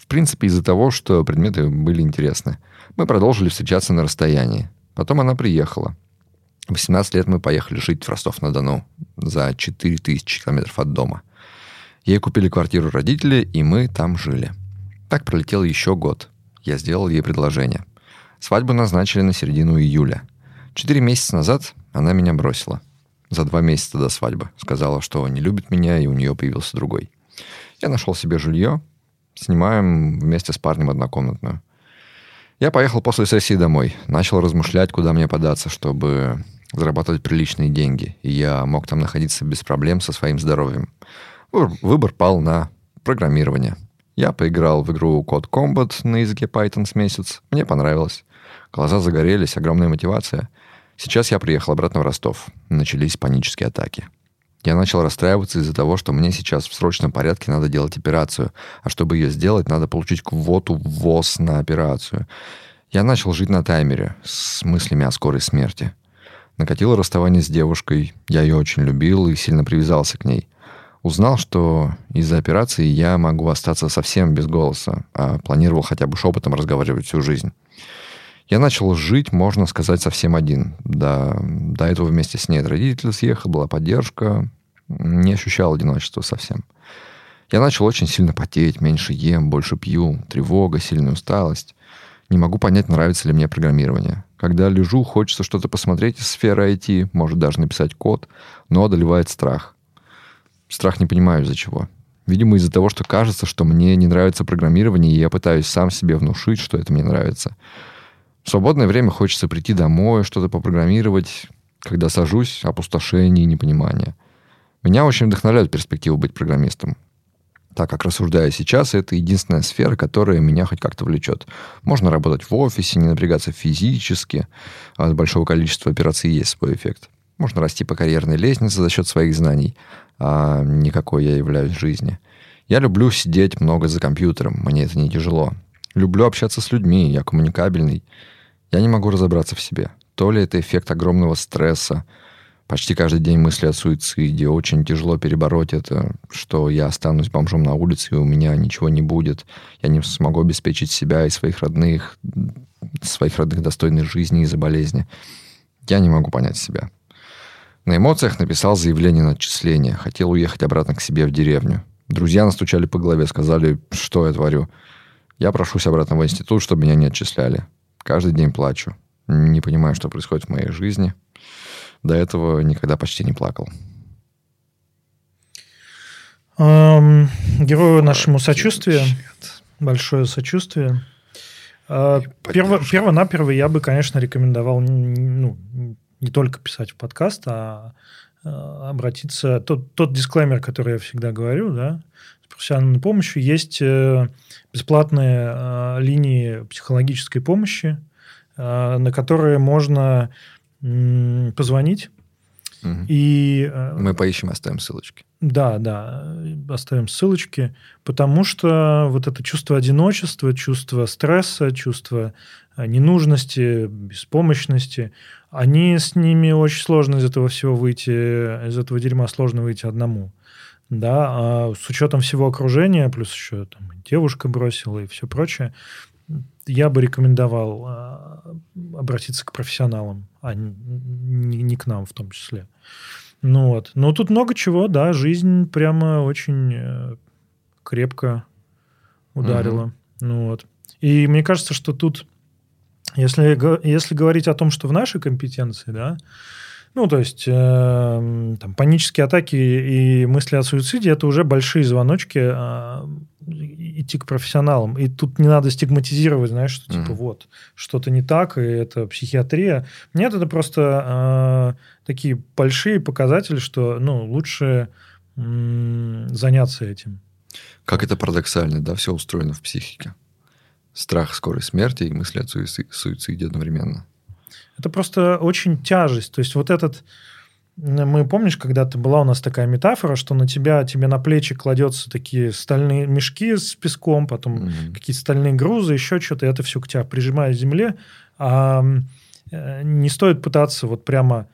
В принципе, из-за того, что предметы были интересны. Мы продолжили встречаться на расстоянии. Потом она приехала. В 18 лет мы поехали жить в Ростов-на-Дону за 4000 километров от дома. Ей купили квартиру родители, и мы там жили. Так пролетел еще год. Я сделал ей предложение. Свадьбу назначили на середину июля. 4 месяца назад она меня бросила. За 2 месяца до свадьбы. Сказала, что не любит меня, и у нее появился другой. Я нашел себе жилье. Снимаем вместе с парнем однокомнатную. Я поехал после сессии домой. Начал размышлять, куда мне податься, чтобы зарабатывать приличные деньги. И я мог там находиться без проблем со своим здоровьем. Выбор пал на программирование. Я поиграл в игру Code Combat на языке Python с месяц. Мне понравилось. Глаза загорелись, огромная мотивация. Сейчас я приехал обратно в Ростов. Начались панические атаки. Я начал расстраиваться из-за того, что мне сейчас в срочном порядке надо делать операцию. А чтобы ее сделать, надо получить квоту в ВОЗ на операцию. Я начал жить на таймере с мыслями о скорой смерти. Накатило расставание с девушкой. Я ее очень любил и сильно привязался к ней. Узнал, что из-за операции я могу остаться совсем без голоса, а планировал хотя бы шепотом разговаривать всю жизнь. Я начал жить, можно сказать, совсем один. До этого вместе с ней родители съехали, была поддержка. Не ощущал одиночества совсем. Я начал очень сильно потеть, меньше ем, больше пью. Тревога, сильная усталость. Не могу понять, нравится ли мне программирование. Когда лежу, хочется что-то посмотреть из сферы IT, может даже написать код, но одолевает страх. Страх не понимаю из-за чего. Видимо, из-за того, что кажется, что мне не нравится программирование, и я пытаюсь сам себе внушить, что это мне нравится. В свободное время хочется прийти домой, что-то попрограммировать. Когда сажусь, опустошение и непонимание. Меня очень вдохновляет перспектива быть программистом. Так как, рассуждая сейчас, это единственная сфера, которая меня хоть как-то влечет. Можно работать в офисе, не напрягаться физически. От большого количества операций есть свой эффект. Можно расти по карьерной лестнице за счет своих знаний. А никакой я являюсь в жизни. Я люблю сидеть много за компьютером. Мне это не тяжело. Люблю общаться с людьми. Я коммуникабельный. Я не могу разобраться в себе. То ли это эффект огромного стресса, почти каждый день мысли о суициде, очень тяжело перебороть это, что я останусь бомжом на улице, и у меня ничего не будет, я не смогу обеспечить себя и своих родных достойной жизни из-за болезни. Я не могу понять себя. На эмоциях написал заявление на отчисление, хотел уехать обратно к себе в деревню. Друзья настучали по голове, сказали, что я творю. Я прошусь обратно в институт, чтобы меня не отчисляли. Каждый день плачу. Не понимаю, что происходит в моей жизни. До этого никогда почти не плакал. Герою нашему сочувствию. Большое сочувствие. Первонаперво я бы, конечно, рекомендовал не только писать в подкаст, а обратиться... Тот дисклеймер, который я всегда говорю, да, с профессиональной помощью. Есть бесплатные линии психологической помощи, на которые можно позвонить Угу. И, мы поищем, оставим ссылочки. Да, да, оставим ссылочки, потому что вот это чувство одиночества, чувство стресса, чувство ненужности, беспомощности, они с ними очень сложно из этого всего выйти, из этого дерьма сложно выйти одному. Да, а с учетом всего окружения, плюс еще там, девушка бросила и все прочее, я бы рекомендовал обратиться к профессионалам, а не к нам в том числе. Ну вот. Но тут много чего, да, жизнь прямо очень крепко ударила. Угу. Ну вот. И мне кажется, что тут, если говорить о том, что в нашей компетенции, да, ну, то есть, там, панические атаки и мысли о суициде – это уже большие звоночки идти к профессионалам. И тут не надо стигматизировать, знаешь, что типа вот, что-то не так, и это психиатрия. Нет, это просто такие большие показатели, что, ну, лучше заняться этим. Как это парадоксально, да, все устроено в психике. Страх скорой смерти и мысли о суициде одновременно. Это просто очень тяжесть. То есть вот этот... Мы, помнишь, когда-то была у нас такая метафора, что на тебя, тебе на плечи кладется такие стальные мешки с песком, потом какие-то стальные грузы, еще что-то, и это все к тебе прижимает к земле. А не стоит пытаться вот прямо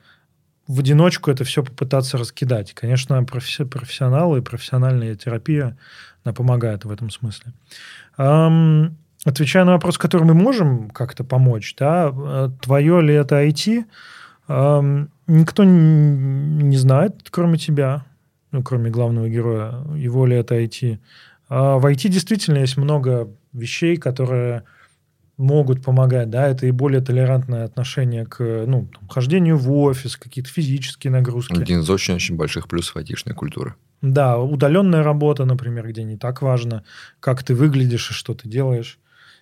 в одиночку это все попытаться раскидать. Конечно, профессионалы и профессиональная терапия, она помогает в этом смысле. Отвечая на вопрос, который мы можем как-то помочь, да, твое ли это IT, никто не знает, кроме тебя, ну, кроме главного героя, его ли это IT. В IT действительно есть много вещей, которые могут помогать, да, это и более толерантное отношение к, ну, там, хождению в офис, какие-то физические нагрузки. Один из очень-очень больших плюсов IT-шной культуры. Да, удаленная работа, например, где не так важно, как ты выглядишь и что ты делаешь.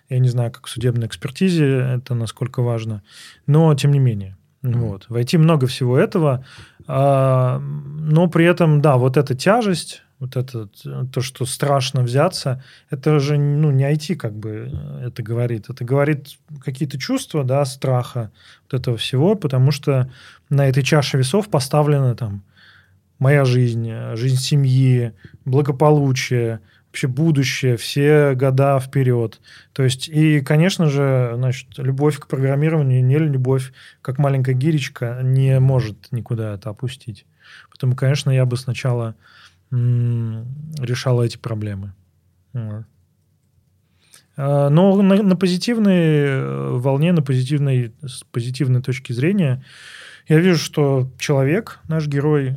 Я не знаю, как в судебной экспертизе это насколько важно, но тем не менее. Вот. В IT много всего этого, но при этом, да, вот эта тяжесть, вот это то, что страшно взяться, это же, ну, не IT как бы это говорит. Это говорит какие-то чувства, да, страха вот этого всего, потому что на этой чаше весов поставлено там моя жизнь, жизнь семьи, благополучие, вообще будущее, все года вперед. То есть, и, конечно же, значит, любовь к программированию, не любовь, как маленькая гиречка, не может никуда это опустить. Поэтому, конечно, я бы сначала решал эти проблемы. Но на позитивной волне, на позитивной точке зрения я вижу, что человек, наш герой,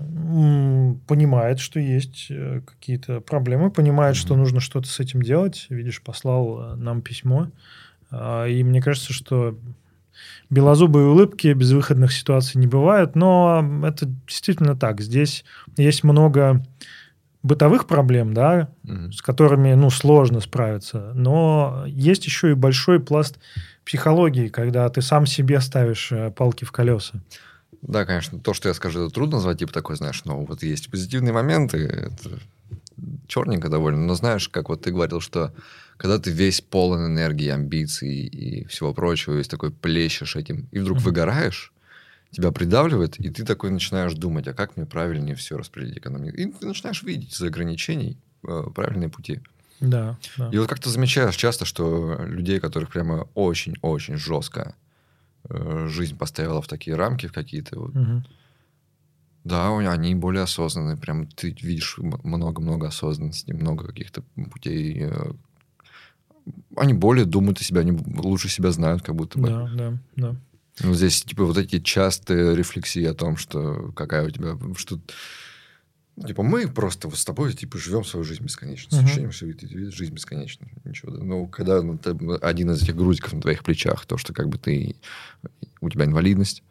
понимает, что есть какие-то проблемы, понимает, что нужно что-то с этим делать. Видишь, послал нам письмо. И мне кажется, что белозубые улыбки, безвыходных ситуаций не бывает. Но это действительно так. Здесь есть много бытовых проблем, да, с которыми, ну, сложно справиться. Но есть еще и большой пласт психологии, когда ты сам себе ставишь палки в колеса. Да, конечно. То, что я скажу, это трудно назвать, типа такой, знаешь, но вот есть позитивные моменты, это черненько довольно, но знаешь, как вот ты говорил, что когда ты весь полон энергии, амбиций и всего прочего, весь такой плещешь этим, и вдруг выгораешь, тебя придавливает, и ты такой начинаешь думать, а как мне правильнее все распределить экономику? И ты начинаешь видеть из-за ограничений правильные пути. Да, да. И вот как ты замечаешь часто, что людей, которых прямо очень-очень жестко жизнь поставила в такие рамки, в какие-то... Да, они более осознанные. Прям ты видишь много-много осознанности, много каких-то путей. Они более думают о себе, они лучше себя знают, как будто бы. Да, да, да. Ну, здесь типа вот эти частые рефлексии о том, что какая у тебя... что типа, мы просто вот с тобой типа живем свою жизнь бесконечно. С ощущением, что жизнь бесконечна. Ничего. Но когда один из этих грузиков на твоих плечах, то, что как бы ты... У тебя инвалидность,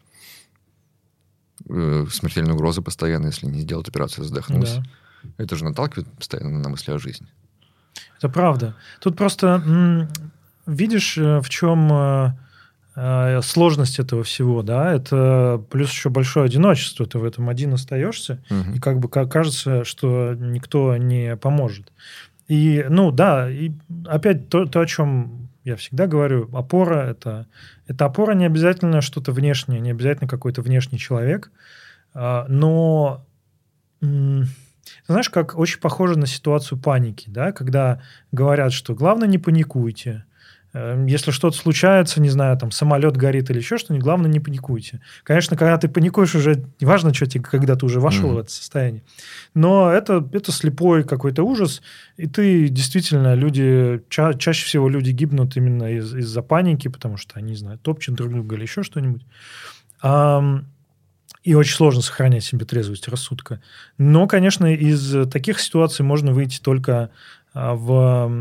смертельная угроза постоянно, если не сделать операцию, задохнусь. Да. Это же наталкивает постоянно на мысли о жизни. Это правда. Тут просто видишь, в чем... сложность этого всего, да, это плюс еще большое одиночество, ты в этом один остаешься, и как бы кажется, что никто не поможет. И, ну, да, и опять то, о чем я всегда говорю, опора, это опора не обязательно что-то внешнее, не обязательно какой-то внешний человек, Но, знаешь, как очень похоже на ситуацию паники, да, когда говорят, что главное не паникуйте. Если что-то случается, не знаю, там самолет горит или еще что-нибудь, главное не паникуйте. Конечно, когда ты паникуешь, уже неважно, что тебе, когда ты уже вошел в это состояние. Но это слепой какой-то ужас, и ты действительно чаще всего люди гибнут именно из-за паники, потому что они, не знаю, топчут друг друга или еще что-нибудь. И очень сложно сохранять себе трезвость рассудка. Но, конечно, из таких ситуаций можно выйти только в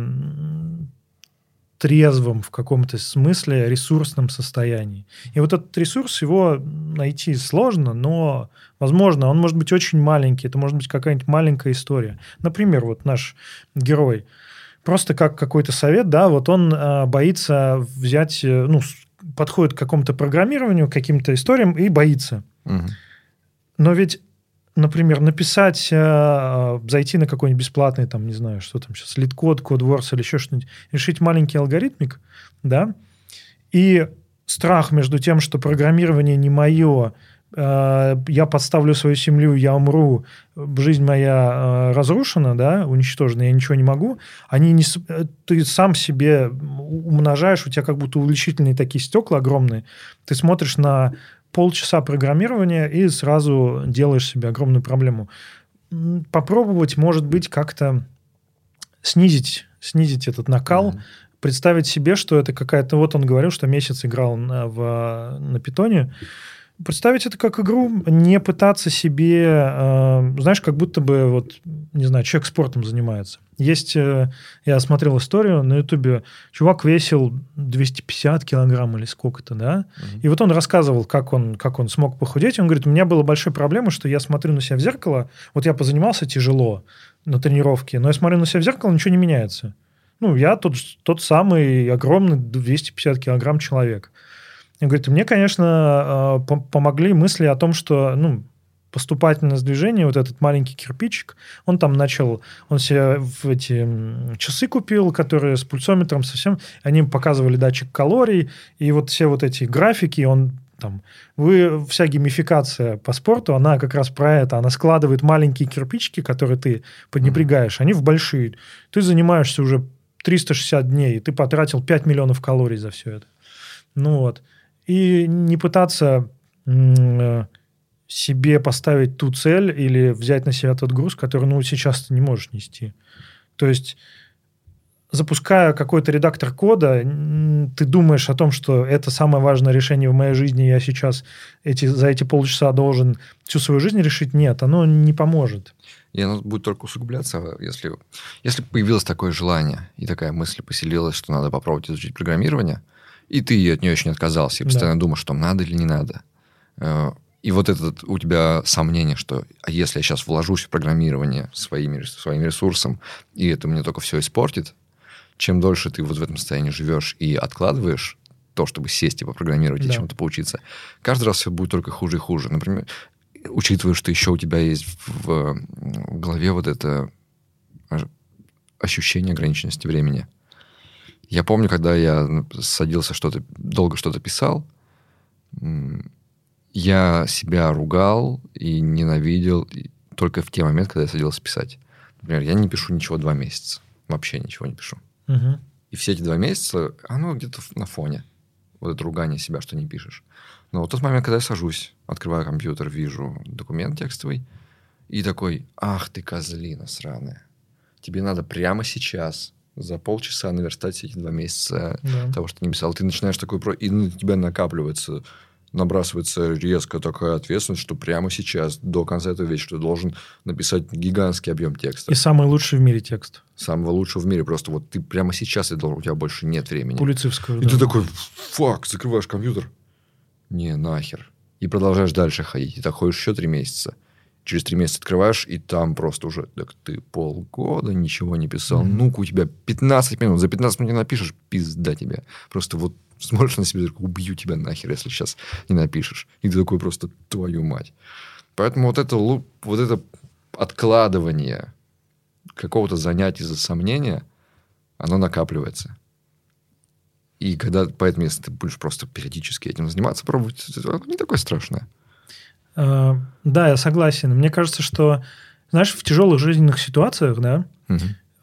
трезвом в каком-то смысле ресурсном состоянии. И вот этот ресурс, его найти сложно, но, возможно, он может быть очень маленький. Это может быть какая-нибудь маленькая история. Например, вот наш герой. Просто как какой-то совет, да, вот он боится взять, ну, подходит к какому-то программированию, к каким-то историям и боится. Угу. Но ведь, например, написать, зайти на какой-нибудь бесплатный, там, не знаю, что там сейчас, LeetCode, Codewars или еще что-нибудь, решить маленький алгоритмик, да, и страх между тем, что программирование не мое, я подставлю свою семью, я умру, жизнь моя разрушена, да, уничтожена, я ничего не могу, ты сам себе умножаешь, у тебя как будто увеличительные такие стекла огромные, ты смотришь на полчаса программирования и сразу делаешь себе огромную проблему. Попробовать, может быть, как-то снизить этот накал, представить себе, что это какая-то... Вот он говорил, что месяц играл на питоне. Представить это как игру, не пытаться себе... знаешь, как будто бы, вот, не знаю, человек спортом занимается. Есть... я смотрел историю на Ютубе. Чувак весил 250 килограмм или сколько-то, да? И вот он рассказывал, как он смог похудеть. Он говорит, у меня была большая проблема, что я смотрю на себя в зеркало. Вот я позанимался тяжело на тренировке, но я смотрю на себя в зеркало, ничего не меняется. Ну, я тот самый огромный 250 килограмм человек. Он говорит, мне, конечно, помогли мысли о том, что, ну, поступательность движения, вот этот маленький кирпичик, он себе в эти часы купил, которые с пульсометром совсем, они показывали датчик калорий, и вот все вот эти графики, вся геймификация по спорту, она как раз про это, она складывает маленькие кирпичики, которые ты поднапрягаешь, они в большие. Ты занимаешься уже 360 дней, и ты потратил 5 миллионов калорий за все это. Ну вот. И не пытаться себе поставить ту цель или взять на себя тот груз, который, ну, сейчас ты не можешь нести. То есть, запуская какой-то редактор кода, ты думаешь о том, что это самое важное решение в моей жизни, я сейчас за эти полчаса должен всю свою жизнь решить. Нет, оно не поможет. И оно будет только усугубляться, если появилось такое желание и такая мысль поселилась, что надо попробовать изучить программирование, и ты от нее еще не отказался. И постоянно думаешь, что надо или не надо. И вот это у тебя сомнение, что если я сейчас вложусь в программирование своим ресурсом, и это мне только все испортит, чем дольше ты вот в этом состоянии живешь и откладываешь то, чтобы сесть и попрограммировать, и чему-то поучиться, каждый раз все будет только хуже и хуже. Например, учитывая, что еще у тебя есть в голове вот это ощущение ограниченности времени. Я помню, когда я садился долго что-то писал, я себя ругал и ненавидел только в те моменты, когда я садился писать. Например, я не пишу ничего 2 месяца. Вообще ничего не пишу. Угу. И все эти 2 месяца, оно где-то на фоне. Вот это ругание себя, что не пишешь. Но вот тот момент, когда я сажусь, открываю компьютер, вижу документ текстовый, и такой, ах ты козлина сраная. Тебе надо прямо сейчас... за полчаса наверстать все эти 2 месяца того, что ты не писал. Ты начинаешь такой... И на тебя набрасывается резко такая ответственность, что прямо сейчас, до конца этого вечера, ты должен написать гигантский объем текста. И самый лучший в мире текст. Самого лучшего в мире. Просто вот ты прямо сейчас, у тебя больше нет времени. Пулицевского. И ты такой, фак, закрываешь компьютер. Не, нахер. И продолжаешь дальше ходить. И так ходишь еще 3 месяца. Через 3 месяца открываешь, и там просто уже... Так ты полгода ничего не писал. Ну-ка, у тебя 15 минут. За 15 минут не напишешь, пизда тебе. Просто вот смотришь на себя, убью тебя нахер, если сейчас не напишешь. И ты такой просто, твою мать. Поэтому вот это откладывание какого-то занятия за сомнения, оно накапливается. И поэтому, если ты будешь просто периодически этим заниматься, пробовать, это не такое страшное. Да, я согласен. Мне кажется, что, знаешь, в тяжелых жизненных ситуациях, да,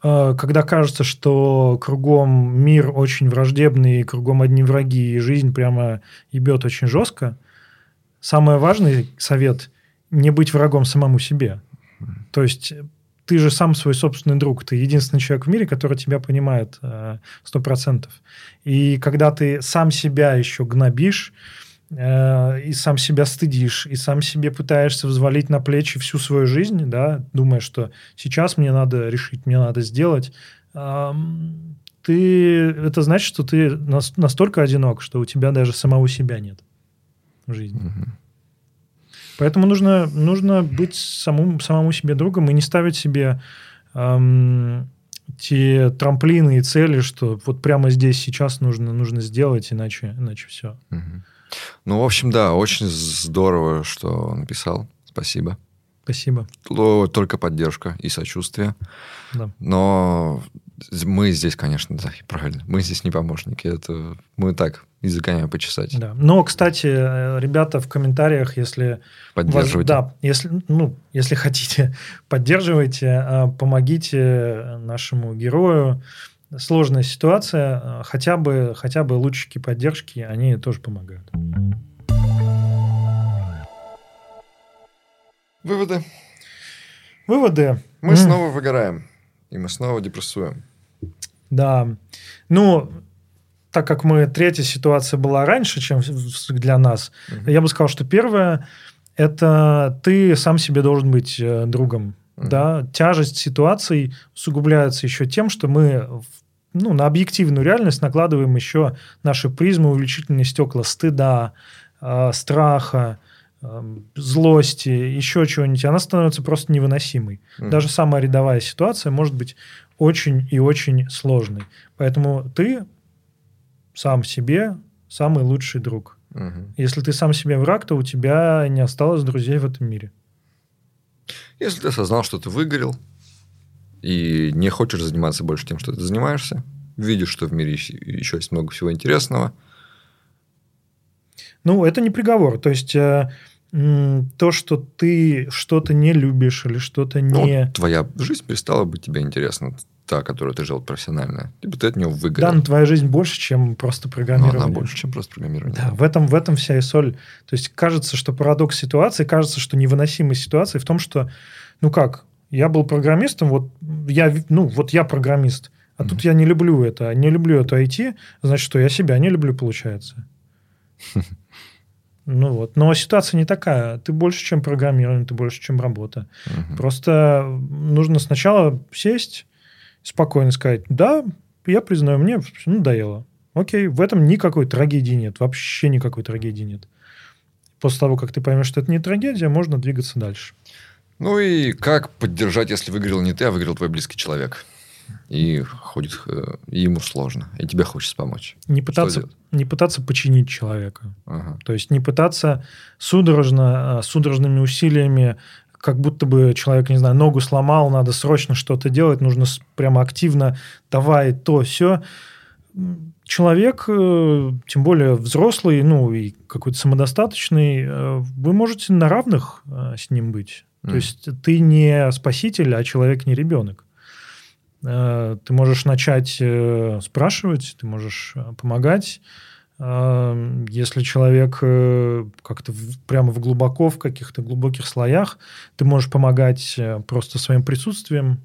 когда кажется, что кругом мир очень враждебный, кругом одни враги, и жизнь прямо ебет очень жестко, самый важный совет – не быть врагом самому себе. То есть ты же сам свой собственный друг, ты единственный человек в мире, который тебя понимает 100%. И когда ты сам себя еще гнобишь, и сам себя стыдишь, и сам себе пытаешься взвалить на плечи всю свою жизнь, да, думая, что сейчас мне надо решить, мне надо сделать, это значит, что ты настолько одинок, что у тебя даже самого себя нет в жизни. Угу. Поэтому нужно быть самому себе другом и не ставить себе те трамплины и цели, что вот прямо здесь сейчас нужно сделать, иначе все. Угу. Ну, в общем, да, очень здорово, что написал. Спасибо. Спасибо. Только поддержка и сочувствие. Да. Но мы здесь, конечно, да, правильно. Мы здесь не помощники. Это мы так языками почесать. Да. Но, кстати, ребята, в комментариях, если... Поддерживайте. Да, если хотите, поддерживайте, помогите нашему герою. Сложная ситуация, хотя бы лучики поддержки, они тоже помогают. Выводы. Мы снова выгораем, и мы снова депрессуем. Да. Ну, так как третья ситуация была раньше, чем для нас, я бы сказал, что первая – это ты сам себе должен быть другом. Да, тяжесть ситуаций усугубляется еще тем, что мы на объективную реальность накладываем еще наши призмы, увеличительные стекла стыда, страха, злости, еще чего-нибудь. Она становится просто невыносимой. Даже самая рядовая ситуация может быть очень и очень сложной. Поэтому ты сам себе самый лучший друг. Если ты сам себе враг, то у тебя не осталось друзей в этом мире. Если ты осознал, что ты выгорел и не хочешь заниматься больше тем, что ты занимаешься, видишь, что в мире еще есть много всего интересного. Ну, это не приговор. То есть, то, что ты что-то не любишь или что-то не... Ну, твоя жизнь перестала быть тебе интересна, та, которую ты жил профессионально. Либо ты от нее выгорел. Да, но твоя жизнь больше, чем просто программирование. Но она больше, чем просто программирование. Да, в этом вся и соль. То есть, кажется, что парадокс ситуации, кажется, что невыносимость ситуации в том, что, я был программистом, я программист, а тут я не люблю эту IT, значит, что я себя не люблю, получается. Но ситуация не такая. Ты больше, чем программирование, ты больше, чем работа. Просто нужно сначала сесть, спокойно сказать: да, я признаю, мне надоело. Окей, в этом никакой трагедии нет. Вообще никакой трагедии нет. После того, как ты поймешь, что это не трагедия, можно двигаться дальше. Ну и как поддержать, если выиграл не ты, а выиграл твой близкий человек? И ему сложно, и тебе хочется помочь. Не пытаться починить человека. Ага. То есть не пытаться судорожными усилиями, как будто бы человек, не знаю, ногу сломал, надо срочно что-то делать, нужно прямо активно, давай то, все. Человек, тем более взрослый, и какой-то самодостаточный, вы можете на равных с ним быть. То есть ты не спаситель, а человек не ребенок. Ты можешь начать спрашивать, ты можешь помогать. Если человек как-то прямо в каких-то глубоких слоях, ты можешь помогать просто своим присутствием,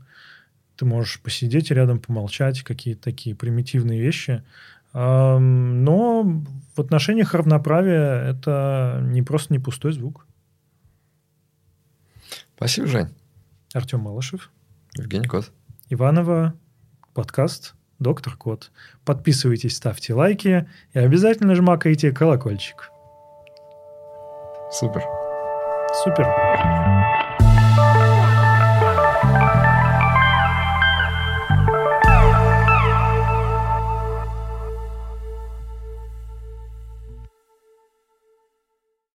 ты можешь посидеть рядом, помолчать, какие-то такие примитивные вещи. Но в отношениях равноправия это не пустой звук. Спасибо, Жень. Артем Малышев. Евгений Кот. Иванова, подкаст «Доктор Кот». Подписывайтесь, ставьте лайки и обязательно жмакайте колокольчик. Супер.